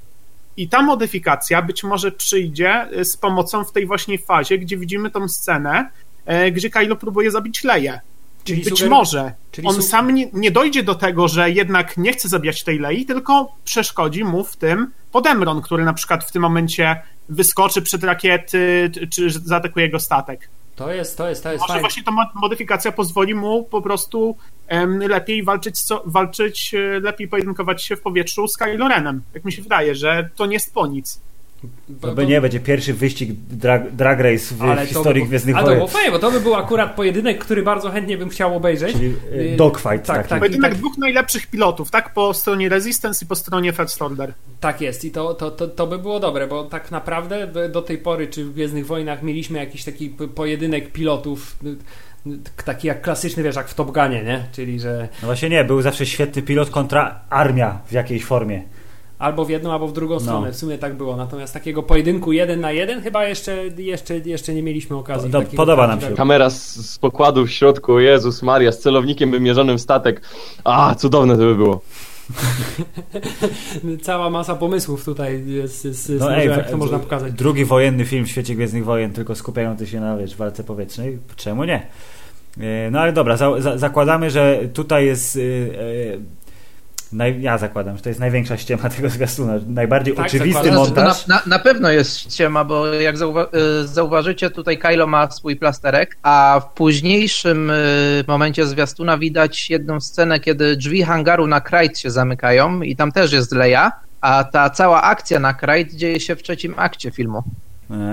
I ta modyfikacja być może przyjdzie z pomocą w tej właśnie fazie, gdzie widzimy tą scenę, e, gdzie Kylo próbuje zabić Leię. Czyli Być suger... może. Czyli on su... sam nie, nie dojdzie do tego, że jednak nie chce zabijać tej Lei, tylko przeszkodzi mu w tym Podemron, który na przykład w tym momencie wyskoczy przed rakiety, czy zaatakuje jego statek. To jest, to jest, to jest Może fajne. Właśnie ta modyfikacja pozwoli mu po prostu em, lepiej walczyć, co, walczyć, lepiej pojedynkować się w powietrzu z Kylo Renem. Jak mi się wydaje, że to nie jest po nic. To by nie, będzie pierwszy wyścig drag, drag race w ale historii by, Gwiezdnych Wojen. Ale to było fajne, bo to by był akurat pojedynek, który bardzo chętnie bym chciał obejrzeć. Czyli e, dogfight. Tak, tak, pojedynek tak. dwóch najlepszych pilotów, tak? Po stronie Resistance i po stronie First Order. Tak jest i to, to, to, to by było dobre, bo tak naprawdę do tej pory, czy w Gwiezdnych Wojnach mieliśmy jakiś taki pojedynek pilotów, taki jak klasyczny, wiesz, jak w Top Gunie, nie? Czyli, że... No właśnie nie, był zawsze świetny pilot kontra armia w jakiejś formie. Albo w jedną, albo w drugą stronę. No. W sumie tak było. Natomiast takiego pojedynku jeden na jeden chyba jeszcze, jeszcze, jeszcze nie mieliśmy okazji. Do, podoba nam się. Tak. Kamera z, z pokładu w środku, Jezus Maria, z celownikiem wymierzonym w statek. A, cudowne to by było. Cała masa pomysłów tutaj jest, jest, jest no może, ej, jak to można pokazać. Drugi wojenny film w świecie Gwiezdnych Wojen, tylko skupiający się na wiesz, walce powietrznej. Czemu nie? No ale dobra, za, za, zakładamy, że tutaj jest... Yy, yy, Ja zakładam, że to jest największa ściema tego zwiastuna. Najbardziej tak, oczywisty zakładam. montaż. Na, na, na pewno jest ściema, bo jak zauwa- zauważycie, tutaj Kylo ma swój plasterek, a w późniejszym momencie zwiastuna widać jedną scenę, kiedy drzwi hangaru na Crait się zamykają i tam też jest Leia, a ta cała akcja na Crait dzieje się w trzecim akcie filmu.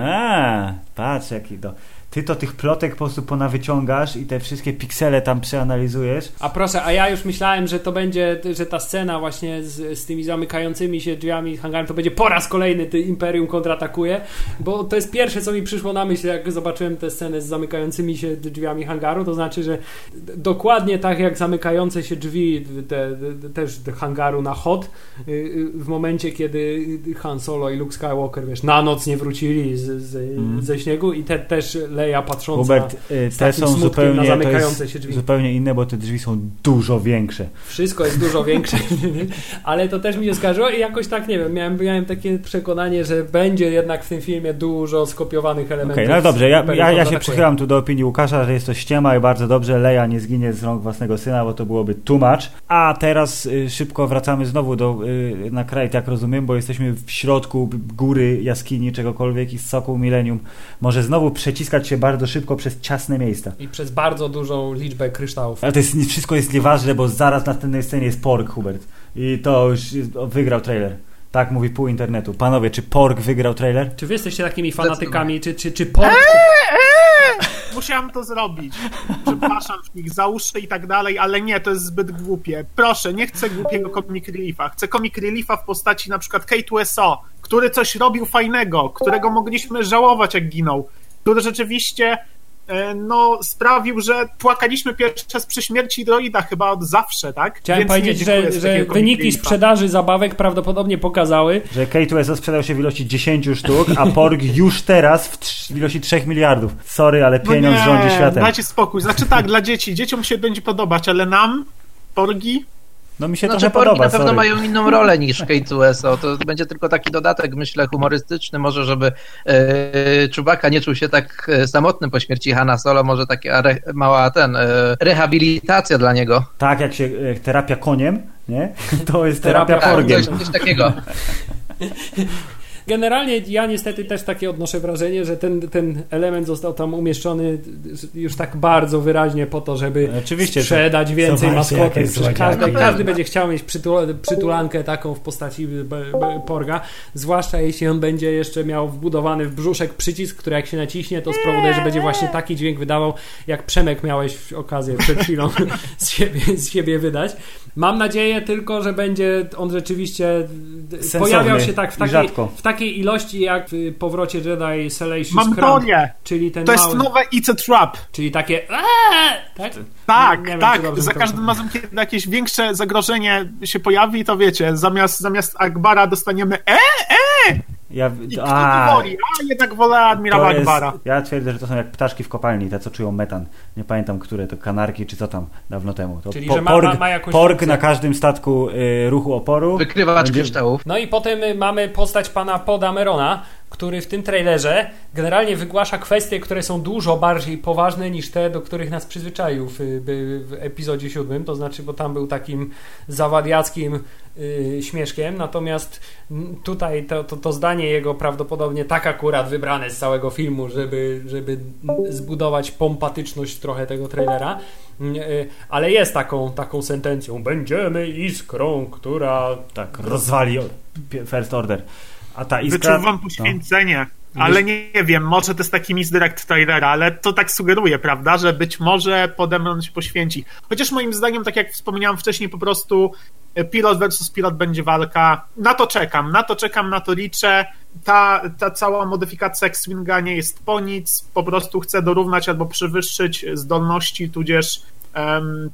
A, patrz jaki to... Ty to tych plotek po prostu ponawyciągasz i te wszystkie piksele tam przeanalizujesz. A proszę, a ja już myślałem, że to będzie, że ta scena właśnie z, z tymi zamykającymi się drzwiami hangarem to będzie po raz kolejny ty Imperium kontratakuje, bo to jest pierwsze, co mi przyszło na myśl, jak zobaczyłem tę scenę z zamykającymi się drzwiami hangaru, to znaczy, że dokładnie tak jak zamykające się drzwi te, te, też hangaru na Hoth w momencie, kiedy Han Solo i Luke Skywalker, wiesz, na noc nie wrócili z, z, mm. ze śniegu i te, też Leia patrząca Robert, y, te są zupełnie, na zamykające to jest się drzwi. Zupełnie inne, bo te drzwi są dużo większe. Wszystko jest dużo większe, ale to też mi się skarżyło i jakoś tak, nie wiem, miałem, miałem takie przekonanie, że będzie jednak w tym filmie dużo skopiowanych elementów. Okay, no dobrze, ja, ja, ja się przychylam tu do opinii Łukasza, że jest to ściema i bardzo dobrze, Leia nie zginie z rąk własnego syna, bo to byłoby too much. A teraz y, szybko wracamy znowu do, y, na Crait, jak rozumiem, bo jesteśmy w środku góry, jaskini, czegokolwiek i z soku milenium może znowu przeciskać się bardzo szybko przez ciasne miejsca. I przez bardzo dużą liczbę kryształów. Ale to jest, wszystko jest nieważne, bo zaraz na następnej scenie jest Porg, Hubert. I to już wygrał trailer. Tak mówi pół internetu. Panowie, czy Porg wygrał trailer? Czy wy jesteście takimi fanatykami? Czy, czy, czy Porg... Musiałam to zrobić. Przepraszam w nich za uszy i tak dalej, ale nie, to jest zbyt głupie. Proszę, nie chcę głupiego comic reliefa. Chcę comic reliefa w postaci na przykład K dwa S O, który coś robił fajnego, którego mogliśmy żałować, jak ginął. Który rzeczywiście no, sprawił, że płakaliśmy pierwszy raz przy śmierci droida chyba od zawsze, tak? Chciałem Więc powiedzieć, że, że wyniki sprzedaży zabawek prawdopodobnie pokazały, że K dwa S O sprzedał się w ilości dziesięć sztuk, a Porg już teraz w, tr- w ilości trzy miliardów. Sorry, ale pieniądz no nie, rządzi światem. Dajcie spokój. Znaczy tak, dla dzieci. Dzieciom się będzie podobać, ale nam, Porgi... No mi się znaczy, trochę podoba, na pewno sorry. Mają inną rolę niż K dwa S O. To będzie tylko taki dodatek, myślę, humorystyczny. Może, żeby e, Chewbacca nie czuł się tak samotny po śmierci Hana Solo. Może taka re, mała ten, e, rehabilitacja dla niego. Tak, jak się e, terapia koniem, nie? To jest terapia, terapia porgiem. Tak, coś, coś takiego. Generalnie ja niestety też takie odnoszę wrażenie, że ten, ten element został tam umieszczony już tak bardzo wyraźnie po to, żeby Oczywiście, sprzedać więcej maskotek. Każdy, każdy będzie chciał mieć przytul- przytulankę taką w postaci b- b- Porga, zwłaszcza jeśli on będzie jeszcze miał wbudowany w brzuszek przycisk, który jak się naciśnie, to spowoduje, że będzie właśnie taki dźwięk wydawał, jak Przemek miałeś okazję przed chwilą z, siebie, z siebie wydać. Mam nadzieję tylko, że będzie on rzeczywiście sensowny, pojawiał się tak w takiej, w takiej ilości jak w powrocie Jedi Salacious Crumb, czyli ten to mały, jest nowe It's a Trap, czyli takie tak, tak, nie, nie tak. Wiem, za każdym razem kiedy jakieś większe zagrożenie się pojawi, to wiecie, zamiast, zamiast Akbara dostaniemy e, e Ja, I kto a, woli, a jednak wolę admirała Akbara. Ja twierdzę, że to są jak ptaszki w kopalni, te co czują metan. Nie pamiętam, które to kanarki czy co tam dawno temu. To Czyli, po, że ma, porg, ma, ma jakąś porg na każdym statku y, ruchu oporu. Wykrywacz będzie... kryształów. No i potem mamy postać pana Podamerona, który w tym trailerze generalnie wygłasza kwestie, które są dużo bardziej poważne niż te, do których nas przyzwyczaił w, w epizodzie siódmym, to znaczy, bo tam był takim zawadiackim yy, śmieszkiem, natomiast tutaj to, to, to zdanie jego prawdopodobnie tak akurat wybrane z całego filmu, żeby, żeby zbudować pompatyczność trochę tego trailera, yy, ale jest taką, taką sentencją: będziemy iskrą, która tak rozwali First Order. A ta iskra... Wyczuwam poświęcenie, no. Ale nie, nie wiem, może to jest taki misdirect trailera, ale to tak sugeruje, prawda, że być może pode mną się poświęci. Chociaż moim zdaniem, tak jak wspomniałem wcześniej, po prostu pilot versus pilot będzie walka. Na to czekam, na to czekam, na to liczę. Ta, ta cała modyfikacja X-Winga nie jest po nic, po prostu chcę dorównać albo przewyższyć zdolności, tudzież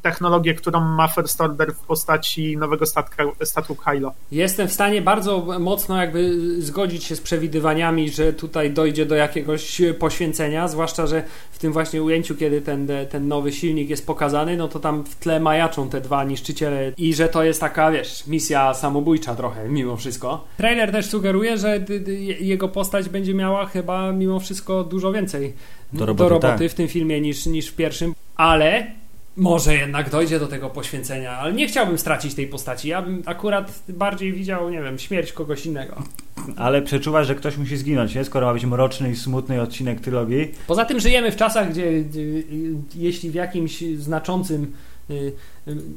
technologię, którą ma First Order w postaci nowego statka, statku Kylo. Jestem w stanie bardzo mocno jakby zgodzić się z przewidywaniami, że tutaj dojdzie do jakiegoś poświęcenia, zwłaszcza, że w tym właśnie ujęciu, kiedy ten, ten nowy silnik jest pokazany, no to tam w tle majaczą te dwa niszczyciele i że to jest taka, wiesz, misja samobójcza trochę mimo wszystko. Trailer też sugeruje, że jego postać będzie miała chyba mimo wszystko dużo więcej do roboty, do roboty tak. w tym filmie niż, niż w pierwszym, ale może jednak dojdzie do tego poświęcenia, ale nie chciałbym stracić tej postaci. Ja bym akurat bardziej widział, nie wiem, śmierć kogoś innego. Ale przeczuwasz, że ktoś musi zginąć, nie? Skoro ma być mroczny i smutny odcinek trylogii. Poza tym żyjemy w czasach, gdzie jeśli w jakimś znaczącym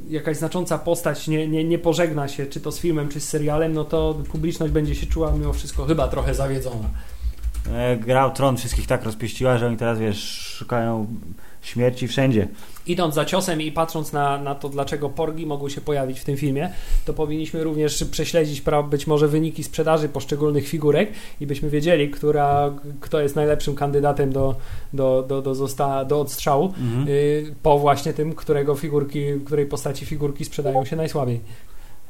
jakaś znacząca postać nie, nie, nie pożegna się, czy to z filmem, czy z serialem, no to publiczność będzie się czuła mimo wszystko chyba trochę zawiedzona. Gra o Tron wszystkich tak rozpieściła, że oni teraz, wiesz, szukają śmierci wszędzie. Idąc za ciosem i patrząc na, na to, dlaczego Porgi mogły się pojawić w tym filmie, to powinniśmy również prześledzić pra- być może wyniki sprzedaży poszczególnych figurek i byśmy wiedzieli, która, kto jest najlepszym kandydatem do, do, do, do, zosta- do odstrzału mhm. y- po właśnie tym, którego figurki, której postaci figurki sprzedają się najsłabiej.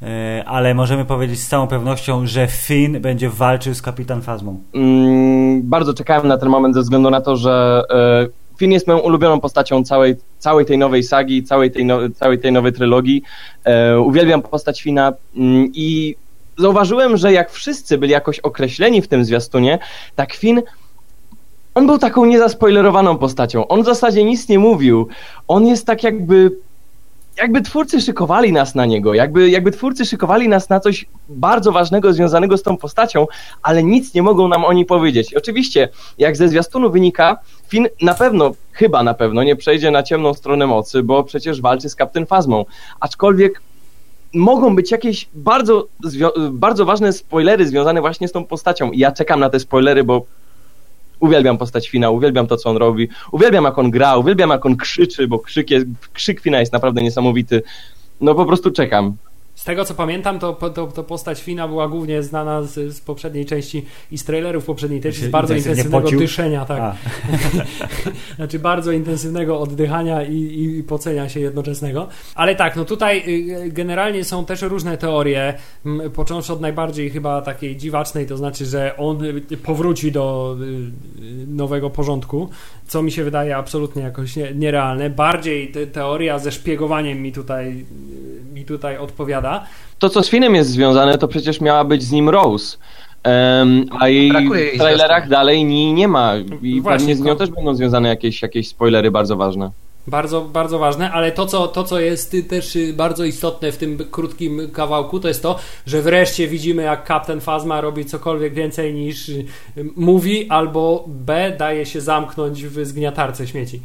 Yy, ale możemy powiedzieć z całą pewnością, że Finn będzie walczył z Kapitan Phasmą. Mm, bardzo czekałem na ten moment ze względu na to, że yy... Finn jest moją ulubioną postacią całej, całej tej nowej sagi, całej tej, no, całej tej nowej trylogii. E, uwielbiam postać Finna i zauważyłem, że jak wszyscy byli jakoś określeni w tym zwiastunie, tak Finn, on był taką niezaspoilerowaną postacią. On w zasadzie nic nie mówił. On jest tak jakby... Jakby twórcy szykowali nas na niego, jakby, jakby twórcy szykowali nas na coś bardzo ważnego związanego z tą postacią, ale nic nie mogą nam o niej powiedzieć. I oczywiście, jak ze zwiastunu wynika, Finn na pewno, chyba na pewno nie przejdzie na ciemną stronę mocy, bo przecież walczy z Captain Phasmą. Aczkolwiek mogą być jakieś bardzo, bardzo ważne spoilery związane właśnie z tą postacią. I ja czekam na te spoilery, bo uwielbiam postać Fina, uwielbiam to, co on robi, uwielbiam, jak on gra, uwielbiam, jak on krzyczy, bo krzyk, jest, krzyk Fina jest naprawdę niesamowity. No po prostu czekam. Z tego, co pamiętam, to, to, to postać Fina była głównie znana z, z poprzedniej części i z trailerów poprzedniej też, z bardzo intensywnego dyszenia, tak. Znaczy bardzo intensywnego oddychania i, i pocenia się jednoczesnego. Ale tak, no tutaj generalnie są też różne teorie, począwszy od najbardziej chyba takiej dziwacznej, to znaczy, że on powróci do nowego porządku, co mi się wydaje absolutnie jakoś nierealne. Bardziej teoria ze szpiegowaniem mi tutaj, mi tutaj odpowiada. To, co z Finnem jest związane, to przecież miała być z nim Rose, um, a jej w trailerach dalej nie, nie ma i właśnie, pewnie z nią też będą związane jakieś, jakieś spoilery bardzo ważne. Bardzo, bardzo ważne, ale to co, to, co jest też bardzo istotne w tym krótkim kawałku, to jest to, że wreszcie widzimy, jak Captain Phasma robi cokolwiek więcej niż mówi, albo B, daje się zamknąć w zgniatarce śmieci.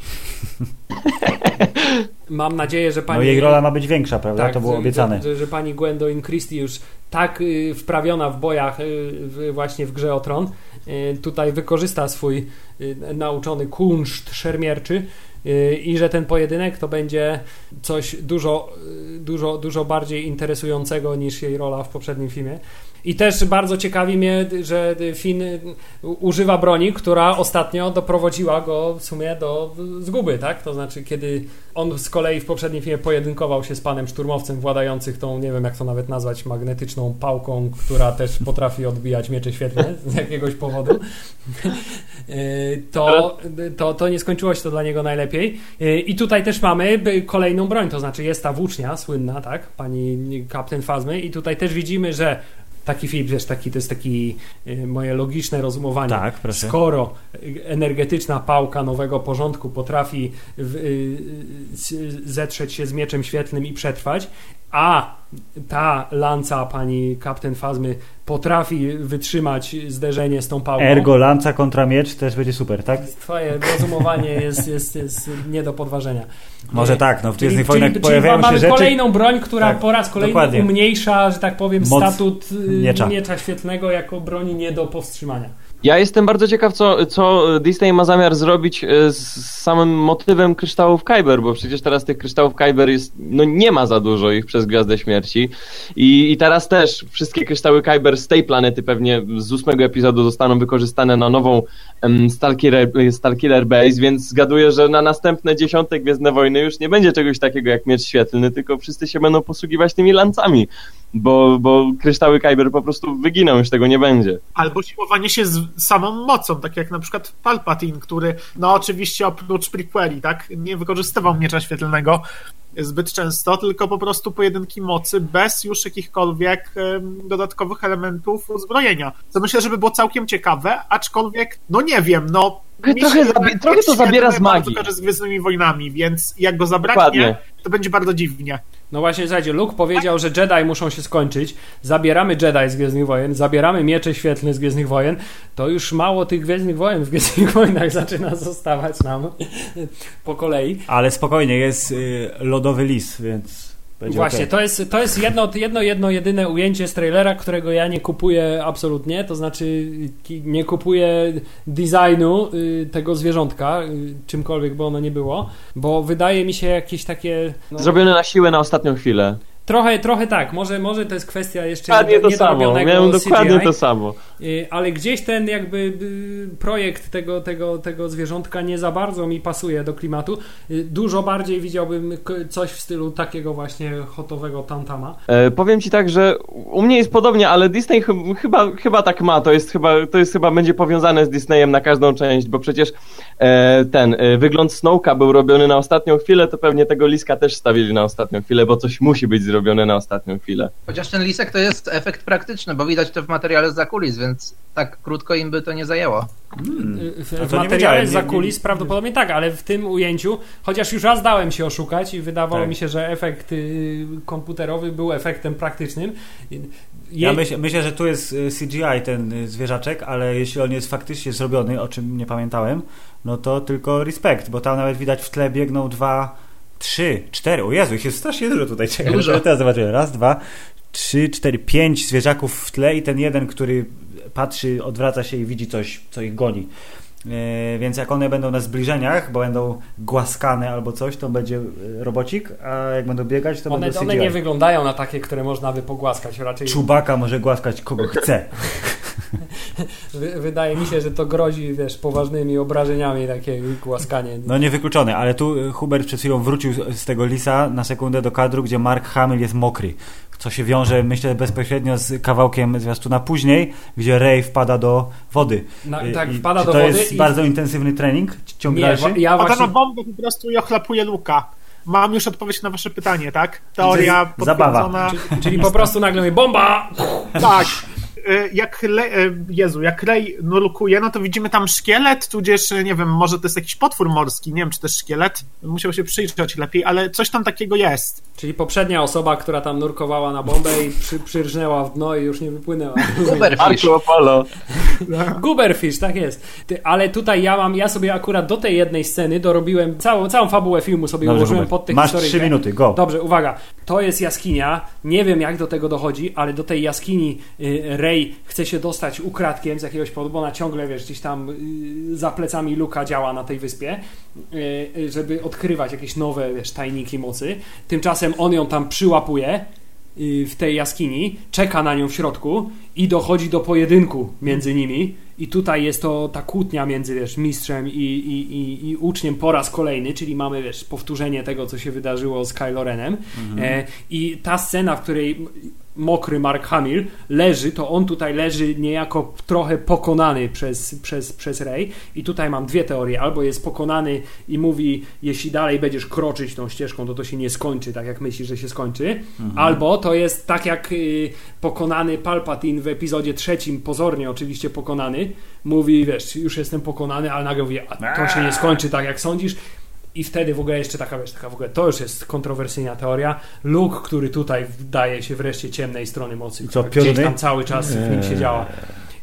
Mam nadzieję, że pani... No jej rola ma być większa, prawda? Tak, to było obiecane. Że, że, że pani Gwendoline Christie już tak y, wprawiona w bojach y, w, właśnie w Grze o Tron y, tutaj wykorzysta swój y, nauczony kunszt szermierczy y, i że ten pojedynek to będzie coś dużo, y, dużo, dużo bardziej interesującego niż jej rola w poprzednim filmie. I też bardzo ciekawi mnie, że Finn używa broni, która ostatnio doprowadziła go w sumie do zguby, tak? To znaczy, kiedy on z kolei w poprzednim filmie pojedynkował się z panem szturmowcem władających tą, nie wiem jak to nawet nazwać, magnetyczną pałką, która też potrafi odbijać miecze świetlne z jakiegoś powodu, to, to, to nie skończyło się to dla niego najlepiej. I tutaj też mamy kolejną broń, to znaczy jest ta włócznia słynna, tak? Pani Captain Phasmy i tutaj też widzimy, że taki film, wiesz, taki, to jest taki moje logiczne rozumowanie. Tak, proszę. Skoro energetyczna pałka nowego porządku potrafi w, zetrzeć się z mieczem świetlnym i przetrwać, a ta lanca pani Captain Phasmy potrafi wytrzymać zderzenie z tą pałką. Ergo lanca kontra miecz też będzie super, tak? Twoje rozumowanie jest, jest, jest nie do podważenia. Może tak, no w Gwiezdnych Wojnach pojawiają się rzeczy... mamy kolejną broń, która tak, po raz kolejny dokładnie. umniejsza, że tak powiem, moc statut miecza. miecza świetlnego jako broni nie do powstrzymania. Ja jestem bardzo ciekaw, co, co Disney ma zamiar zrobić z samym motywem kryształów Kyber, bo przecież teraz tych kryształów Kyber jest, no nie ma za dużo ich przez Gwiazdę Śmierci i, i teraz też wszystkie kryształy Kyber z tej planety pewnie z ósmego epizodu zostaną wykorzystane na nową um, Starkiller, Starkiller Base, więc zgaduję, że na następne dziesiąte Gwiezdne Wojny już nie będzie czegoś takiego jak miecz świetlny, tylko wszyscy się będą posługiwać tymi lancami. Bo, bo kryształy Kyber po prostu wyginą, już tego nie będzie. Albo siłowanie się z samą mocą, tak jak na przykład Palpatine, który, no oczywiście oprócz prequeli, tak, nie wykorzystywał miecza świetlnego zbyt często, tylko po prostu pojedynki mocy bez już jakichkolwiek um, dodatkowych elementów uzbrojenia. Co myślę, żeby było całkiem ciekawe, aczkolwiek, no nie wiem, no trochę, zabi- trochę to zabiera z magii. Z Gwiezdnymi Wojnami, więc jak go zabraknie, dokładnie, to będzie bardzo dziwnie. No właśnie, słuchajcie, Luke powiedział, że Jedi muszą się skończyć, zabieramy Jedi z Gwiezdnych Wojen, zabieramy miecze świetlne z Gwiezdnych Wojen, to już mało tych Gwiezdnych Wojen w Gwiezdnych Wojnach zaczyna zostawać nam po kolei. Ale spokojnie, jest lodowy lis, więc... Właśnie, okay. to jest, to jest jedno, jedno, jedno jedyne ujęcie z trailera, którego ja nie kupuję absolutnie, to znaczy nie kupuję designu tego zwierzątka, czymkolwiek by ono nie było, bo wydaje mi się jakieś takie... No... zrobione na siłę na ostatnią chwilę. Trochę, trochę tak, może, może to jest kwestia jeszcze dokładnie to samo, miałem dokładnie C G I, to samo. Ale gdzieś ten jakby projekt tego, tego, tego zwierzątka nie za bardzo mi pasuje do klimatu. Dużo bardziej widziałbym coś w stylu takiego właśnie hotowego tantama. E, powiem ci tak, że u mnie jest podobnie, ale Disney ch- chyba, chyba tak ma, to jest chyba, to jest chyba będzie powiązane z Disneyem na każdą część, bo przecież e, ten e, wygląd Snoke'a był robiony na ostatnią chwilę, to pewnie tego liska też stawili na ostatnią chwilę, bo coś musi być zrobione. robione na ostatnią chwilę. Chociaż ten lisek to jest efekt praktyczny, bo widać to w materiale z zakulis, więc tak krótko im by to nie zajęło. Hmm. W, w materiale z zakulis prawdopodobnie tak, ale w tym ujęciu, chociaż już raz dałem się oszukać i wydawało tak. mi się, że efekt y, komputerowy był efektem praktycznym. Je... Ja myśl, myślę, że tu jest C G I ten zwierzaczek, ale jeśli on jest faktycznie zrobiony, o czym nie pamiętałem, no to tylko respekt, bo tam nawet widać w tle biegną dwa Trzy, cztery, o Jezu, ich jest strasznie dużo tutaj. Czekaj, dużo. Teraz zobaczyłem. Raz, dwa, trzy, cztery, pięć zwierzaków w tle i ten jeden, który patrzy, odwraca się i widzi coś, co ich goni. Yy, więc jak one będą na zbliżeniach, bo będą głaskane albo coś, to będzie robocik, a jak będą biegać, to one, będą C G I. One nie wyglądają na takie, które można by pogłaskać. Raczej... Chewbacca może głaskać kogo chce. W- wydaje mi się, że to grozi, wiesz, poważnymi obrażeniami takie głaskanie. No niewykluczone, ale tu Hubert przed chwilą wrócił z, z tego lisa na sekundę do kadru, gdzie Mark Hamill jest mokry, co się wiąże, myślę, bezpośrednio z kawałkiem zwiastuna później, gdzie Rey wpada do wody. No, tak, I, wpada do to wody. To jest i... bardzo intensywny trening? Ciąg dalszy? Ja, ja właśnie... Wpada na bombę po prostu i ochlapuje Luka. Mam już odpowiedź na wasze pytanie, tak? Teoria potwierdzona. Czyli, czyli po prostu nagle mówi bomba! Tak. Jak Le... Jezu, jak Rey nurkuje, no to widzimy tam szkielet, tudzież, nie wiem, może to jest jakiś potwór morski, nie wiem, czy też szkielet, musiał się przyjrzeć lepiej, ale coś tam takiego jest. Czyli poprzednia osoba, która tam nurkowała na bombę i przy, przyrżnęła w dno i już nie wypłynęła. Guberfish. Guberfish, tak jest. Ty, ale tutaj ja mam, ja sobie akurat do tej jednej sceny dorobiłem, całą, całą fabułę filmu sobie Dobrze, ułożyłem Hubert. pod tych historyjkę. Masz trzy minuty, go. Dobrze, uwaga. To jest jaskinia, nie wiem jak do tego dochodzi, ale do tej jaskini y, Rey chce się dostać ukradkiem z jakiegoś powodu, bo ona ciągle, wiesz, gdzieś tam yy, za plecami Luka działa na tej wyspie, yy, żeby odkrywać jakieś nowe, wiesz, tajniki mocy. Tymczasem on ją tam przyłapuje yy, w tej jaskini, czeka na nią w środku i dochodzi do pojedynku między nimi i tutaj jest to ta kłótnia między, wiesz, mistrzem i, i, i, i uczniem po raz kolejny, czyli mamy, wiesz, powtórzenie tego, co się wydarzyło z Kylo Renem. Mhm. E, i ta scena, w której mokry Mark Hamill leży, to on tutaj leży niejako trochę pokonany przez, przez, przez Rey i tutaj mam dwie teorie, albo jest pokonany i mówi, jeśli dalej będziesz kroczyć tą ścieżką, to to się nie skończy tak jak myślisz, że się skończy, mhm. albo to jest tak jak y, pokonany Palpatine w epizodzie trzecim, pozornie oczywiście pokonany, mówi, wiesz, już jestem pokonany, ale nagle mówi, a to się nie skończy tak jak sądzisz. I wtedy w ogóle jeszcze taka, wiesz, taka w ogóle, to już jest kontrowersyjna teoria. Luke, który tutaj daje się wreszcie ciemnej strony mocy, co, która gdzieś tam cały czas w nim się działa.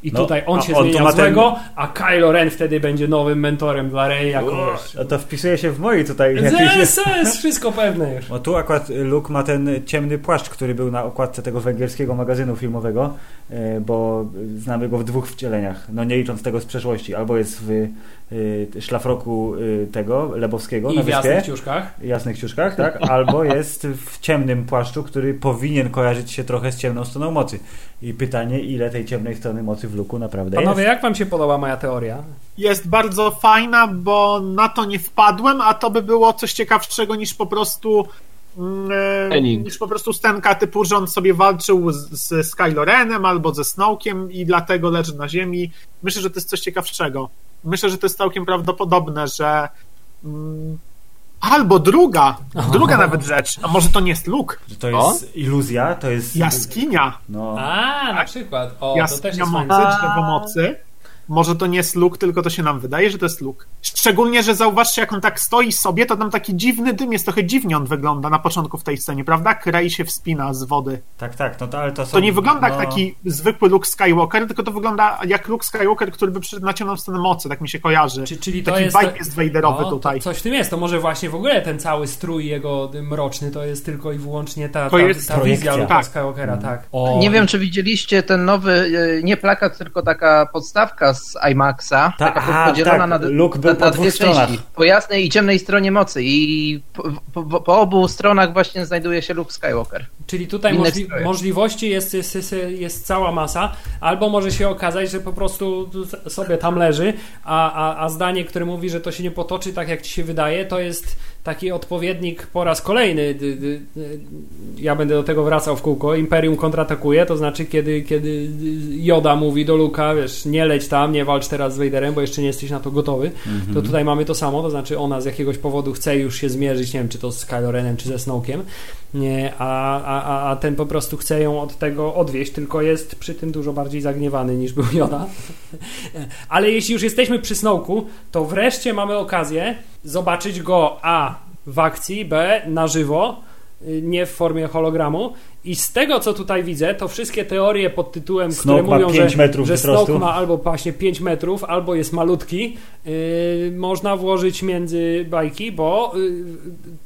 I no, tutaj on się on zmienia złego, ten... a Kylo Ren wtedy będzie nowym mentorem dla Rey. Jako... A to wpisuje się w mojej tutaj... Jest jakieś... wszystko pewne już. No tu akurat Luke ma ten ciemny płaszcz, który był na okładce tego węgierskiego magazynu filmowego, bo znamy go w dwóch wcieleniach, no nie licząc tego z przeszłości. Albo jest w szlafroku tego Lebowskiego i na wyspie. W jasnych ciuszkach. Jasnych ciuszkach, tak. Albo jest w ciemnym płaszczu, który powinien kojarzyć się trochę z ciemną stroną mocy. I pytanie, ile tej ciemnej strony mocy w Luku naprawdę Panowie, jest. Panowie, jak wam się podoba moja teoria? Jest bardzo fajna, bo na to nie wpadłem, a to by było coś ciekawszego niż po prostu yy, niż po prostu stenka typu, że on sobie walczył z, z Kylo Renem albo ze Snoke'iem i dlatego leży na ziemi. Myślę, że to jest coś ciekawszego. Myślę, że to jest całkiem prawdopodobne, że yy, albo druga, druga Aha. nawet rzecz, a może to nie jest Luke. To jest o? iluzja, to jest... Jaskinia. No. A, na przykład. O, jaskinia to też jest mocy, drzewo mocy. Może to nie jest Luke, tylko to się nam wydaje, że to jest Luke. Szczególnie, że zauważcie, jak on tak stoi sobie, to tam taki dziwny dym jest, trochę dziwnie on wygląda na początku w tej scenie, prawda? Crait się wspina z wody. Tak, tak. No to, ale to, są, to nie wygląda no... jak taki zwykły Luke Skywalker, tylko to wygląda jak Luke Skywalker, który by przyszedł na ciemną stronę mocy, tak mi się kojarzy. Czyli, czyli to taki jest... vibe jest Vaderowy no, tutaj. Coś w tym jest, to może właśnie w ogóle ten cały strój jego mroczny to jest tylko i wyłącznie ta, ta, ta, ta wizja Luke tak. Skywalkera, tak. O. Nie wiem, czy widzieliście ten nowy, nie plakat, tylko taka podstawka z IMAXa, Ta, taka aha, podzielona tak. na, na, na dwie części, po jasnej i ciemnej stronie mocy i po, po, po obu stronach właśnie znajduje się Luke Skywalker. Czyli tutaj możli- możliwości jest, jest, jest, jest cała masa, albo może się okazać, że po prostu sobie tam leży, a, a, a zdanie, które mówi, że to się nie potoczy tak jak ci się wydaje, to jest taki odpowiednik po raz kolejny, d, d, d, ja będę do tego wracał w kółko, Imperium kontratakuje, to znaczy kiedy, kiedy Yoda mówi do Luka, wiesz, nie leć tam, nie walcz teraz z Vaderem, bo jeszcze nie jesteś na to gotowy, mm-hmm. to tutaj mamy to samo, to znaczy ona z jakiegoś powodu chce już się zmierzyć, nie wiem, czy to z Kylo Renem, czy ze Snoke'iem, nie, a, a, a ten po prostu chce ją od tego odwieźć, tylko jest przy tym dużo bardziej zagniewany niż był Yoda. Ale jeśli już jesteśmy przy Snoke'u, to wreszcie mamy okazję zobaczyć go a w akcji, b na żywo, nie w formie hologramu. I z tego, co tutaj widzę, to wszystkie teorie pod tytułem, Snoke które mówią, że, że Snoke ma albo właśnie pięć metrów, albo jest malutki, yy, można włożyć między bajki, bo yy,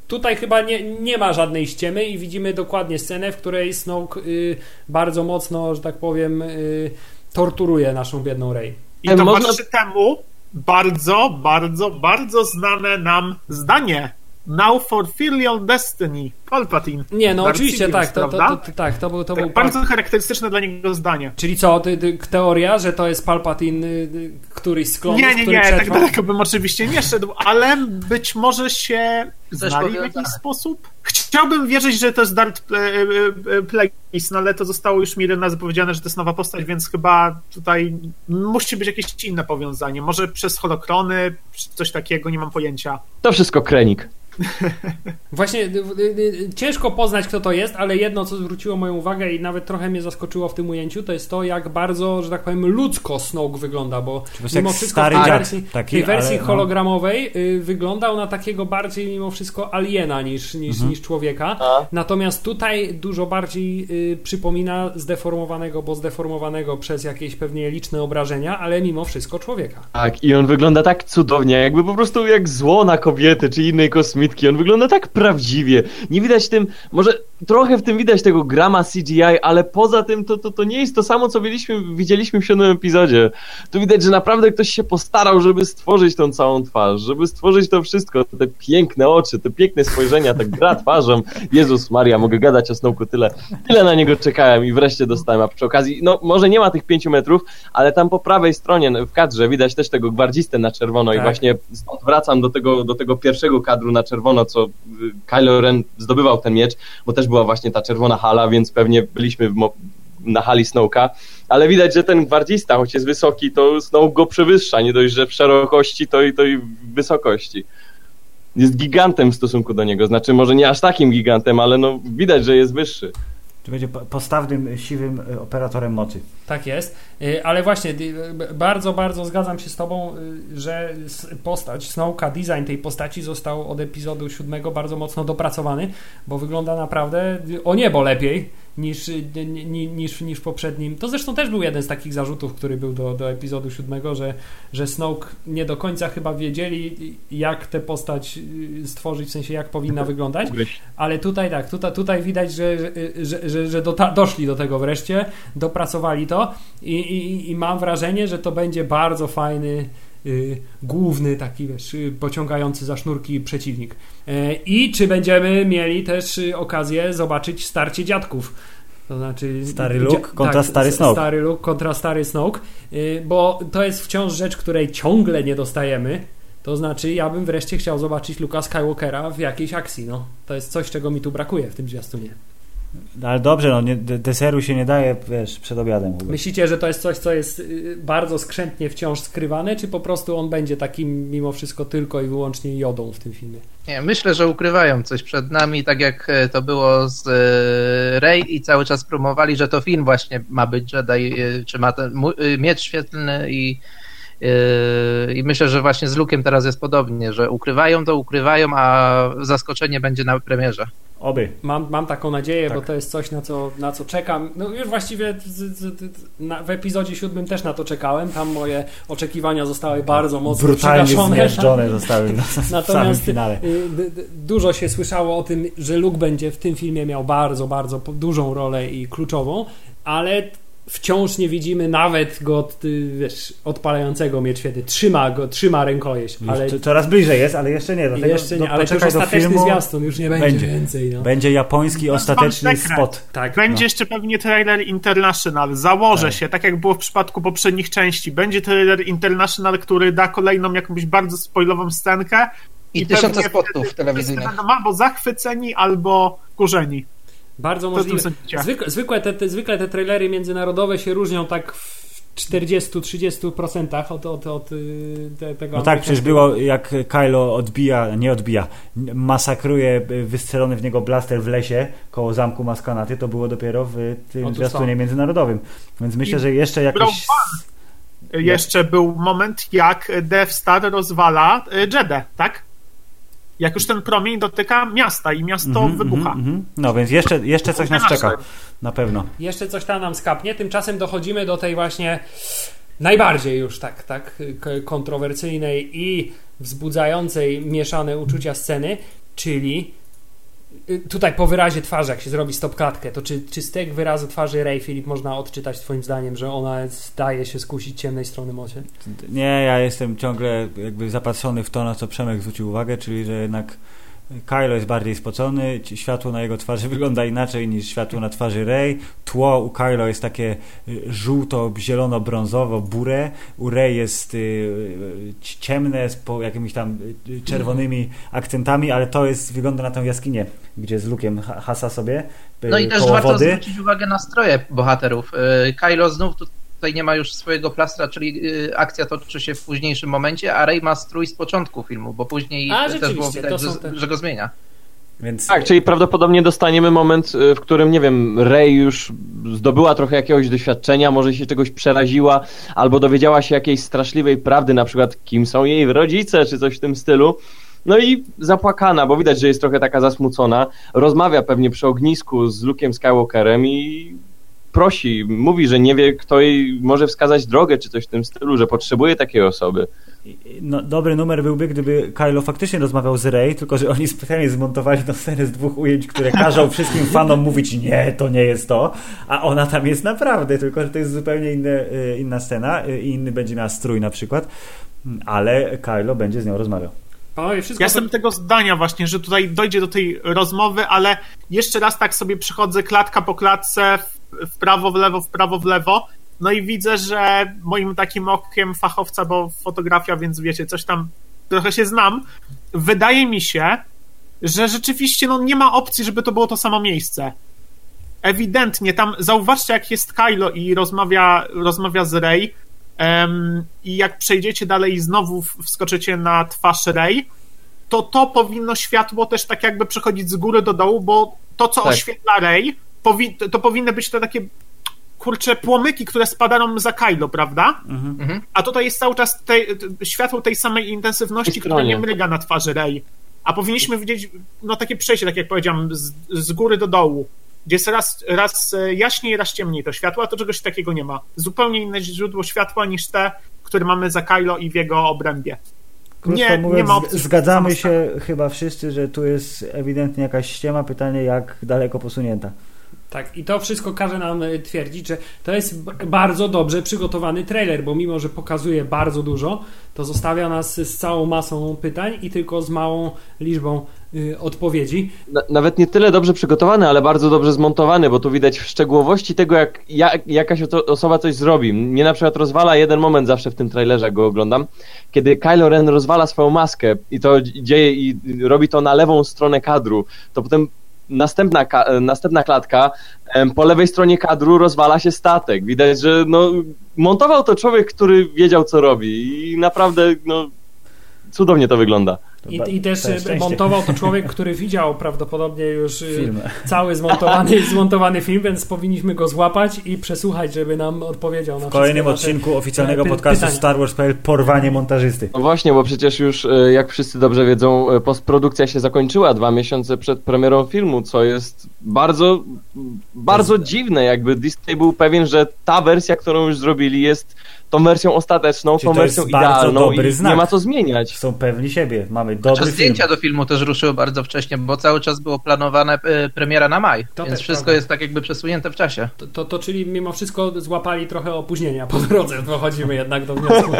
tutaj chyba nie, nie ma żadnej ściemy i widzimy dokładnie scenę, w której Snoke yy, bardzo mocno, że tak powiem, yy, torturuje naszą biedną Rey. I to można... patrzy temu bardzo, bardzo, bardzo znane nam zdanie. Now for filial destiny, Palpatine. Nie, no Darth oczywiście, Sidious, tak, to, to, to, to, tak, to był, to tak był bardzo Pal... charakterystyczne dla niego zdanie. Czyli co, ty, ty, teoria, że to jest Palpatine, któryś z klonów, Nie, nie, nie, przetrwa... tak daleko bym oczywiście nie szedł, ale być może się znali w jakiś sposób. Chciałbym wierzyć, że to jest Darth Plagueis, no ale to zostało już milion razy powiedziane, że to jest nowa postać, więc chyba tutaj musi być jakieś inne powiązanie. Może przez holokrony, coś takiego, nie mam pojęcia. To wszystko Krenik. Właśnie ciężko poznać, kto to jest, ale jedno, co zwróciło moją uwagę i nawet trochę mnie zaskoczyło w tym ujęciu, to jest to, jak bardzo, że tak powiem, ludzko Snoke wygląda, bo mimo wszystko stary tej wersji, taki, tej wersji ale, hologramowej no. wyglądał na takiego bardziej mimo wszystko aliena niż, niż, mhm. niż człowieka. A? Natomiast tutaj dużo bardziej y, przypomina zdeformowanego, bo zdeformowanego przez jakieś pewnie liczne obrażenia, ale mimo wszystko człowieka. Tak, i on wygląda tak cudownie, jakby po prostu jak zło na kobiety, czy innej kosmitki. On wygląda tak prawdziwie. Nie widać tym, może trochę w tym widać tego grama C G I, ale poza tym to, to, to nie jest to samo, co widzieliśmy, widzieliśmy w siódmym epizodzie. Tu widać, że naprawdę ktoś się postarał, żeby stworzyć tą całą twarz, żeby stworzyć to wszystko, te piękne oczy, te piękne spojrzenia, ta gra twarzą. Jezus Maria, mogę gadać o Snake'u tyle. Tyle na niego czekałem i wreszcie dostałem, a przy okazji, no może nie ma tych pięciu metrów, ale tam po prawej stronie w kadrze widać też tego gwardzistę na czerwono tak. I właśnie stąd wracam do tego, do tego pierwszego kadru na czerwono, co Kylo Ren zdobywał ten miecz, bo też była właśnie ta czerwona hala, więc pewnie byliśmy w mo- na hali Snoke'a, ale widać, że ten gwardzista, choć jest wysoki, to Snoke go przewyższa, nie dość, że w szerokości, to i, to i w wysokości. Jest gigantem w stosunku do niego, znaczy może nie aż takim gigantem, ale no widać, że jest wyższy. Czy będzie postawnym, siwym operatorem mocy. Tak jest, ale właśnie bardzo, bardzo zgadzam się z tobą, że postać Snoke'a, design tej postaci został od epizodu siódmego bardzo mocno dopracowany, bo wygląda naprawdę o niebo lepiej niż, niż, niż poprzednim. To zresztą też był jeden z takich zarzutów, który był do, do epizodu siódmego, że, że Snoke nie do końca chyba wiedzieli, jak tę postać stworzyć, w sensie jak powinna wyglądać, ale tutaj tak, tutaj, tutaj widać, że, że, że, że do, doszli do tego wreszcie, dopracowali to i, i, i mam wrażenie, że to będzie bardzo fajny y, główny taki, wiesz, pociągający za sznurki przeciwnik. I czy będziemy mieli też okazję zobaczyć starcie dziadków, to znaczy stary Luke dzia- kontra tak, stary Snoke stary Luke kontra stary Snoke, bo to jest wciąż rzecz, której ciągle nie dostajemy, to znaczy ja bym wreszcie chciał zobaczyć Luke'a Skywalkera w jakiejś akcji, no to jest coś, czego mi tu brakuje w tym zwiastunie. No ale dobrze, no nie, deseru się nie daje, wiesz, przed obiadem. Myślicie, że to jest coś, co jest bardzo skrzętnie wciąż skrywane, czy po prostu on będzie takim mimo wszystko tylko i wyłącznie Jodą w tym filmie? Nie, myślę, że ukrywają coś przed nami, tak jak to było z Rey i cały czas promowali, że to Finn właśnie ma być Jedi, czy ma ten miecz świetlny i i myślę, że właśnie z Luke'em teraz jest podobnie, że ukrywają to, ukrywają, a zaskoczenie będzie na premierze. Oby. Mam, mam taką nadzieję, tak. Bo to jest coś, na co, na co czekam. No już właściwie w epizodzie siódmym też na to czekałem. Tam moje oczekiwania zostały bardzo mocno przygaszone. Brutalnie zmiażdżone zostały w samym finale. Dużo się słyszało o tym, że Luke będzie w tym filmie miał bardzo, bardzo dużą rolę i kluczową, ale wciąż nie widzimy nawet go od, wiesz, odpalającego miecz świetny. Trzyma go, trzyma rękojeść. Ale... Coraz bliżej jest, ale jeszcze nie. Dlatego jeszcze nie, ale to już ostateczny zwiastun, już nie będzie, będzie więcej. No. Będzie japoński no, ostateczny spot. Tak, będzie no. Jeszcze pewnie trailer International. Założę tak. się, tak jak było w przypadku poprzednich części. Będzie trailer International, który da kolejną jakąś bardzo spoilową scenkę. I, I tysiące spotów telewizyjnych. Albo zachwyceni, albo kurzeni. Bardzo możliwe. Zwykle, zwykle, te, zwykle te trailery międzynarodowe się różnią tak w czterdzieści do trzydziestu procent od, od, od te, tego. No tak, przecież było jak Kylo odbija, nie odbija, masakruje wystrzelony w niego blaster w lesie koło zamku Maskanaty, to było dopiero w tym zwiastunie międzynarodowym. Więc myślę, I że jeszcze jakiś... Jeszcze był moment, jak Death Star rozwala Jedę, tak? Jak już ten promień dotyka miasta i miasto mm-hmm, wybucha. Mm-hmm. No więc jeszcze, jeszcze coś nas czeka. Na pewno. Jeszcze coś tam nam skapnie. Tymczasem dochodzimy do tej właśnie najbardziej już tak, tak kontrowersyjnej i wzbudzającej mieszane uczucia sceny, czyli tutaj po wyrazie twarzy, jak się zrobi stopklatkę, to czy, czy z tego wyrazu twarzy Rey, Filip, można odczytać twoim zdaniem, że ona daje się skusić ciemnej strony mocy? Nie, ja jestem ciągle jakby zapatrzony w to, na co Przemek zwrócił uwagę, czyli że jednak Kylo jest bardziej spocony, światło na jego twarzy wygląda inaczej niż światło na twarzy Rey, tło u Kylo jest takie żółto, zielono, brązowo, burę, u Rey jest ciemne z po jakimiś tam czerwonymi akcentami, ale to jest, wygląda na tę jaskinię, gdzie z Luke'em hasa sobie koło wody. No i też warto wody. zwrócić uwagę na stroje bohaterów. Kylo znów tu tutaj nie ma już swojego plastra, czyli akcja toczy się w późniejszym momencie, a Rey ma strój z początku filmu, bo później a, też było widać, że, te... że go zmienia. Więc... Tak, czyli prawdopodobnie dostaniemy moment, w którym, nie wiem, Rey już zdobyła trochę jakiegoś doświadczenia, może się czegoś przeraziła, albo dowiedziała się jakiejś straszliwej prawdy, na przykład kim są jej rodzice, czy coś w tym stylu. No i zapłakana, bo widać, że jest trochę taka zasmucona. Rozmawia pewnie przy ognisku z Luke'em Skywalkerem i... prosi, mówi, że nie wie, kto jej może wskazać drogę, czy coś w tym stylu, że potrzebuje takiej osoby. No, dobry numer byłby, gdyby Kylo faktycznie rozmawiał z Rey, tylko że oni specjalnie zmontowali tę scenę z dwóch ujęć, które każą wszystkim fanom mówić, nie, to nie jest to, a ona tam jest naprawdę, tylko że to jest zupełnie inne, inna scena i inny będzie miała strój na przykład, ale Kylo będzie z nią rozmawiał. O, ja to... jestem tego zdania właśnie, że tutaj dojdzie do tej rozmowy, ale jeszcze raz tak sobie przychodzę klatka po klatce, w prawo, w lewo, w prawo, w lewo. No i widzę, że moim takim okiem fachowca, bo fotografia, więc wiecie, coś tam trochę się znam, wydaje mi się, że rzeczywiście no, nie ma opcji, żeby to było to samo miejsce. Ewidentnie, tam zauważcie, jak jest Kylo i rozmawia, rozmawia z Rey um, i jak przejdziecie dalej i znowu wskoczycie na twarz Rey, to to powinno światło też tak jakby przechodzić z góry do dołu, bo to, co tak oświetla Rey, powi- to powinny być te takie kurczę, płomyki, które spadają za Kylo, prawda? Mhm. A tutaj jest cały czas te, te, światło tej samej intensywności, które nie mryga na twarzy Rey. A powinniśmy widzieć no takie przejście, tak jak powiedziałem, z, z góry do dołu, gdzie jest raz, raz jaśniej, raz ciemniej to światło, a to czegoś takiego nie ma. Zupełnie inne źródło światła niż te, które mamy za Kylo i w jego obrębie. Krótko nie, mówiąc, nie ma opcji, zgadzamy się chyba wszyscy, że tu jest ewidentnie jakaś ściema, pytanie jak daleko posunięta. Tak, i to wszystko każe nam twierdzić, że to jest bardzo dobrze przygotowany trailer, bo mimo, że pokazuje bardzo dużo, to zostawia nas z całą masą pytań i tylko z małą liczbą y, odpowiedzi. Na, nawet nie tyle dobrze przygotowany, ale bardzo dobrze zmontowany, bo tu widać w szczegółowości tego, jak, jak jakaś osoba coś zrobi. Mnie na przykład rozwala jeden moment zawsze w tym trailerze, jak go oglądam, kiedy Kylo Ren rozwala swoją maskę i to dzieje i robi to na lewą stronę kadru, to potem Następna, ka- następna klatka, po lewej stronie kadru rozwala się statek. Widać, że no, montował to człowiek, który wiedział, co robi i naprawdę no, cudownie to wygląda. I, i też to montował to człowiek, który widział prawdopodobnie już film. cały zmontowany, zmontowany film, więc powinniśmy go złapać i przesłuchać, żeby nam odpowiedział na w kolejnym odcinku oficjalnego podcastu Star Wars kropka p l porwanie montażysty. No właśnie, bo przecież już, jak wszyscy dobrze wiedzą, postprodukcja się zakończyła dwa miesiące przed premierą filmu, co jest bardzo, bardzo dziwne. Jakby Disney był pewien, że ta wersja, którą już zrobili, jest tą wersją ostateczną, czyli tą wersją idealną i znak. Nie ma co zmieniać. Są pewni siebie, mamy dobry film. Zdjęcia do filmu też ruszyły bardzo wcześnie, bo cały czas było planowane premiera na maj, to więc wszystko prawie jest tak jakby przesunięte w czasie. To, to, to czyli mimo wszystko złapali trochę opóźnienia po drodze, dochodzimy jednak do wniosku.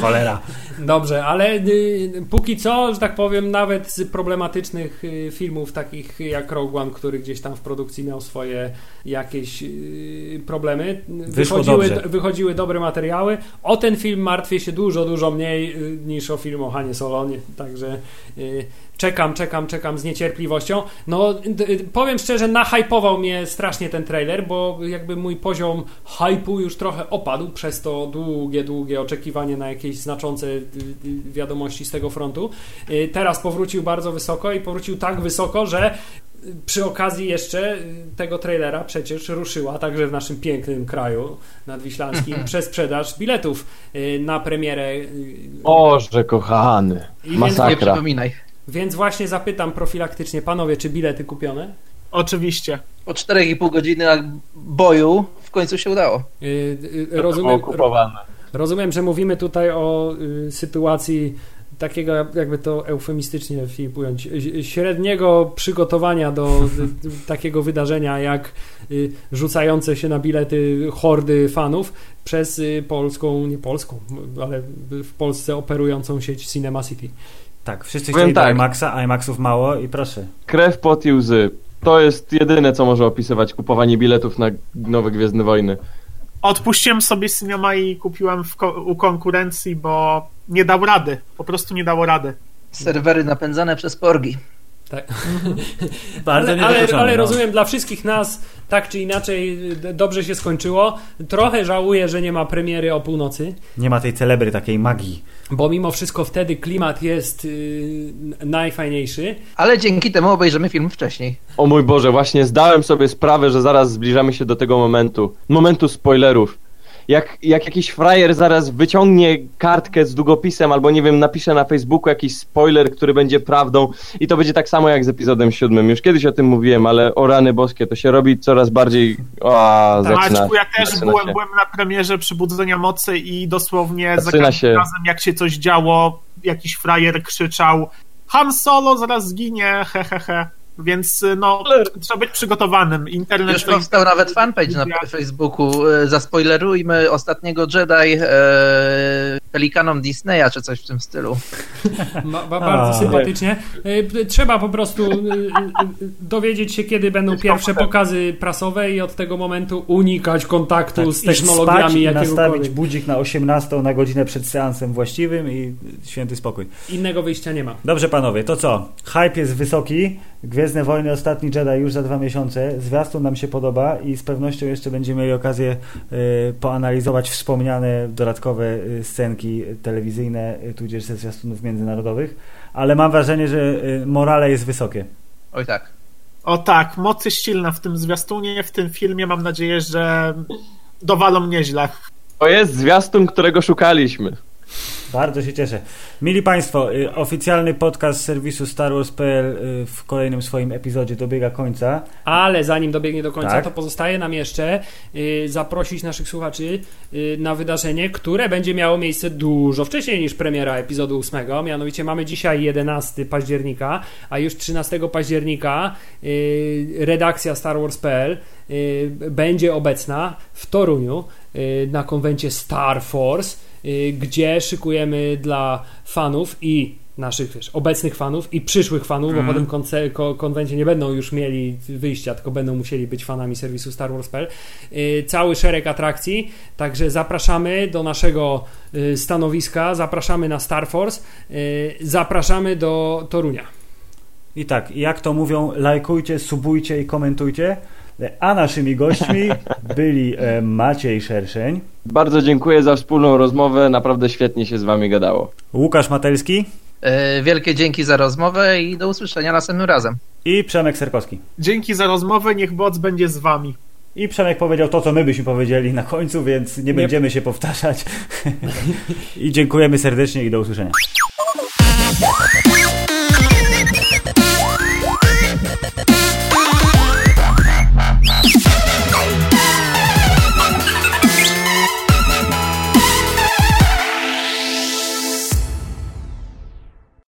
Cholera. Dobrze, ale y, póki co, że tak powiem, nawet z problematycznych filmów takich jak Rogue One, który gdzieś tam w produkcji miał swoje jakieś y, problemy, wychodziły, wychodziły dobre materiały. O ten film martwię się dużo, dużo mniej y, niż o film o Hanie Solo, nie, także y, czekam, czekam, czekam z niecierpliwością. No y, powiem szczerze, nahypował mnie strasznie ten trailer, bo jakby mój poziom hype'u już trochę opadł przez to długie, długie oczekiwanie na jakieś znaczące y, y, wiadomości z tego frontu. Y, teraz powrócił bardzo wysoko i powrócił tak wysoko, że przy okazji jeszcze tego trailera przecież ruszyła także w naszym pięknym kraju nadwiślańskim przesprzedaż biletów na premierę. Boże kochany, masakra. Nie przypominaj. Więc właśnie zapytam profilaktycznie, panowie, czy bilety kupione? Oczywiście. Po cztery i pół godziny boju w końcu się udało. Rozumiem, rozumiem, że mówimy tutaj o sytuacji takiego, jakby to eufemistycznie Filip ująć, średniego przygotowania do takiego wydarzenia jak rzucające się na bilety hordy fanów przez polską, nie polską, ale w Polsce operującą sieć Cinema City. Tak, wszyscy chcieli tak. IMAXa, IMAXów mało i proszę. Krew, pot i łzy. To jest jedyne, co może opisywać kupowanie biletów na nowe Gwiezdne Wojny. Odpuściłem sobie Cinema i kupiłem w ko- u konkurencji, bo nie dał rady. Po prostu nie dało rady. Serwery napędzane przez Porgi. Tak. Bardzo ale, ale, ale rozumiem, dla wszystkich nas tak czy inaczej dobrze się skończyło. Trochę żałuję, że nie ma premiery o północy. Nie ma tej celebry, takiej magii. Bo mimo wszystko wtedy klimat jest yy, najfajniejszy. Ale dzięki temu obejrzymy film wcześniej. O mój Boże, właśnie zdałem sobie sprawę, że zaraz zbliżamy się do tego momentu. Momentu spoilerów. jak, jak jakiś frajer zaraz wyciągnie kartkę z długopisem albo, nie wiem, napisze na Facebooku jakiś spoiler, który będzie prawdą i to będzie tak samo jak z epizodem siódmym. Już kiedyś o tym mówiłem, ale o rany boskie, to się robi coraz bardziej... O, zaczyna, Maćku, ja też byłem, byłem na premierze Przybudzenia Mocy i dosłownie zaczyna za każdym się. razem, jak się coś działo, jakiś frajer krzyczał: Han Solo zaraz zginie, he, he, he. Więc no, ale... trzeba być przygotowanym. Internet już powstał internet... nawet fanpage na Facebooku. Zaspoilerujmy ostatniego Jedi e, pelikanom Disneya, czy coś w tym stylu. No, bardzo A, sympatycznie. Nie. Trzeba po prostu dowiedzieć się, kiedy będą pierwsze pokazy prasowe i od tego momentu unikać kontaktu tak, z technologiami jakiegokolwiek. Nastawić budzik na osiemnastą na godzinę przed seansem właściwym i święty spokój. Innego wyjścia nie ma. Dobrze, panowie, to co? Hype jest wysoki. Gwiezdne Wojny, Ostatni Jedi już za dwa miesiące. Zwiastun nam się podoba i z pewnością jeszcze będziemy mieli okazję y, poanalizować wspomniane dodatkowe scenki telewizyjne, tudzież ze zwiastunów międzynarodowych, ale mam wrażenie, że morale jest wysokie. Oj tak. O tak, moc jest silna w tym zwiastunie, w tym filmie. Mam nadzieję, że dowalą nieźle. To jest zwiastun, którego szukaliśmy. Bardzo się cieszę. Mili Państwo, oficjalny podcast serwisu Star Wars kropka p l w kolejnym swoim epizodzie dobiega końca. Ale zanim dobiegnie do końca, tak, to pozostaje nam jeszcze zaprosić naszych słuchaczy na wydarzenie, które będzie miało miejsce dużo wcześniej niż premiera epizodu ósmego. Mianowicie mamy dzisiaj jedenastego października, a już trzynastego października redakcja Star Wars kropka p l będzie obecna w Toruniu na konwencie Star Force, gdzie szykujemy dla fanów i naszych, wiesz, obecnych fanów i przyszłych fanów, mm. bo potem konce- ko- konwencie nie będą już mieli wyjścia, tylko będą musieli być fanami serwisu Star Wars kropka p l. Yy, cały szereg atrakcji, także zapraszamy do naszego yy, stanowiska, zapraszamy na Star Force, yy, zapraszamy do Torunia. I tak, jak to mówią, lajkujcie, subujcie i komentujcie. A naszymi gośćmi byli Maciej Szerszeń. Bardzo dziękuję za wspólną rozmowę, naprawdę świetnie się z wami gadało. Łukasz Matelski. Yy, wielkie dzięki za rozmowę i do usłyszenia następnym razem. I Przemek Serkowski. Dzięki za rozmowę, niech moc będzie z wami. I Przemek powiedział to, co my byśmy powiedzieli na końcu, więc nie, nie... będziemy się powtarzać. I dziękujemy serdecznie i do usłyszenia.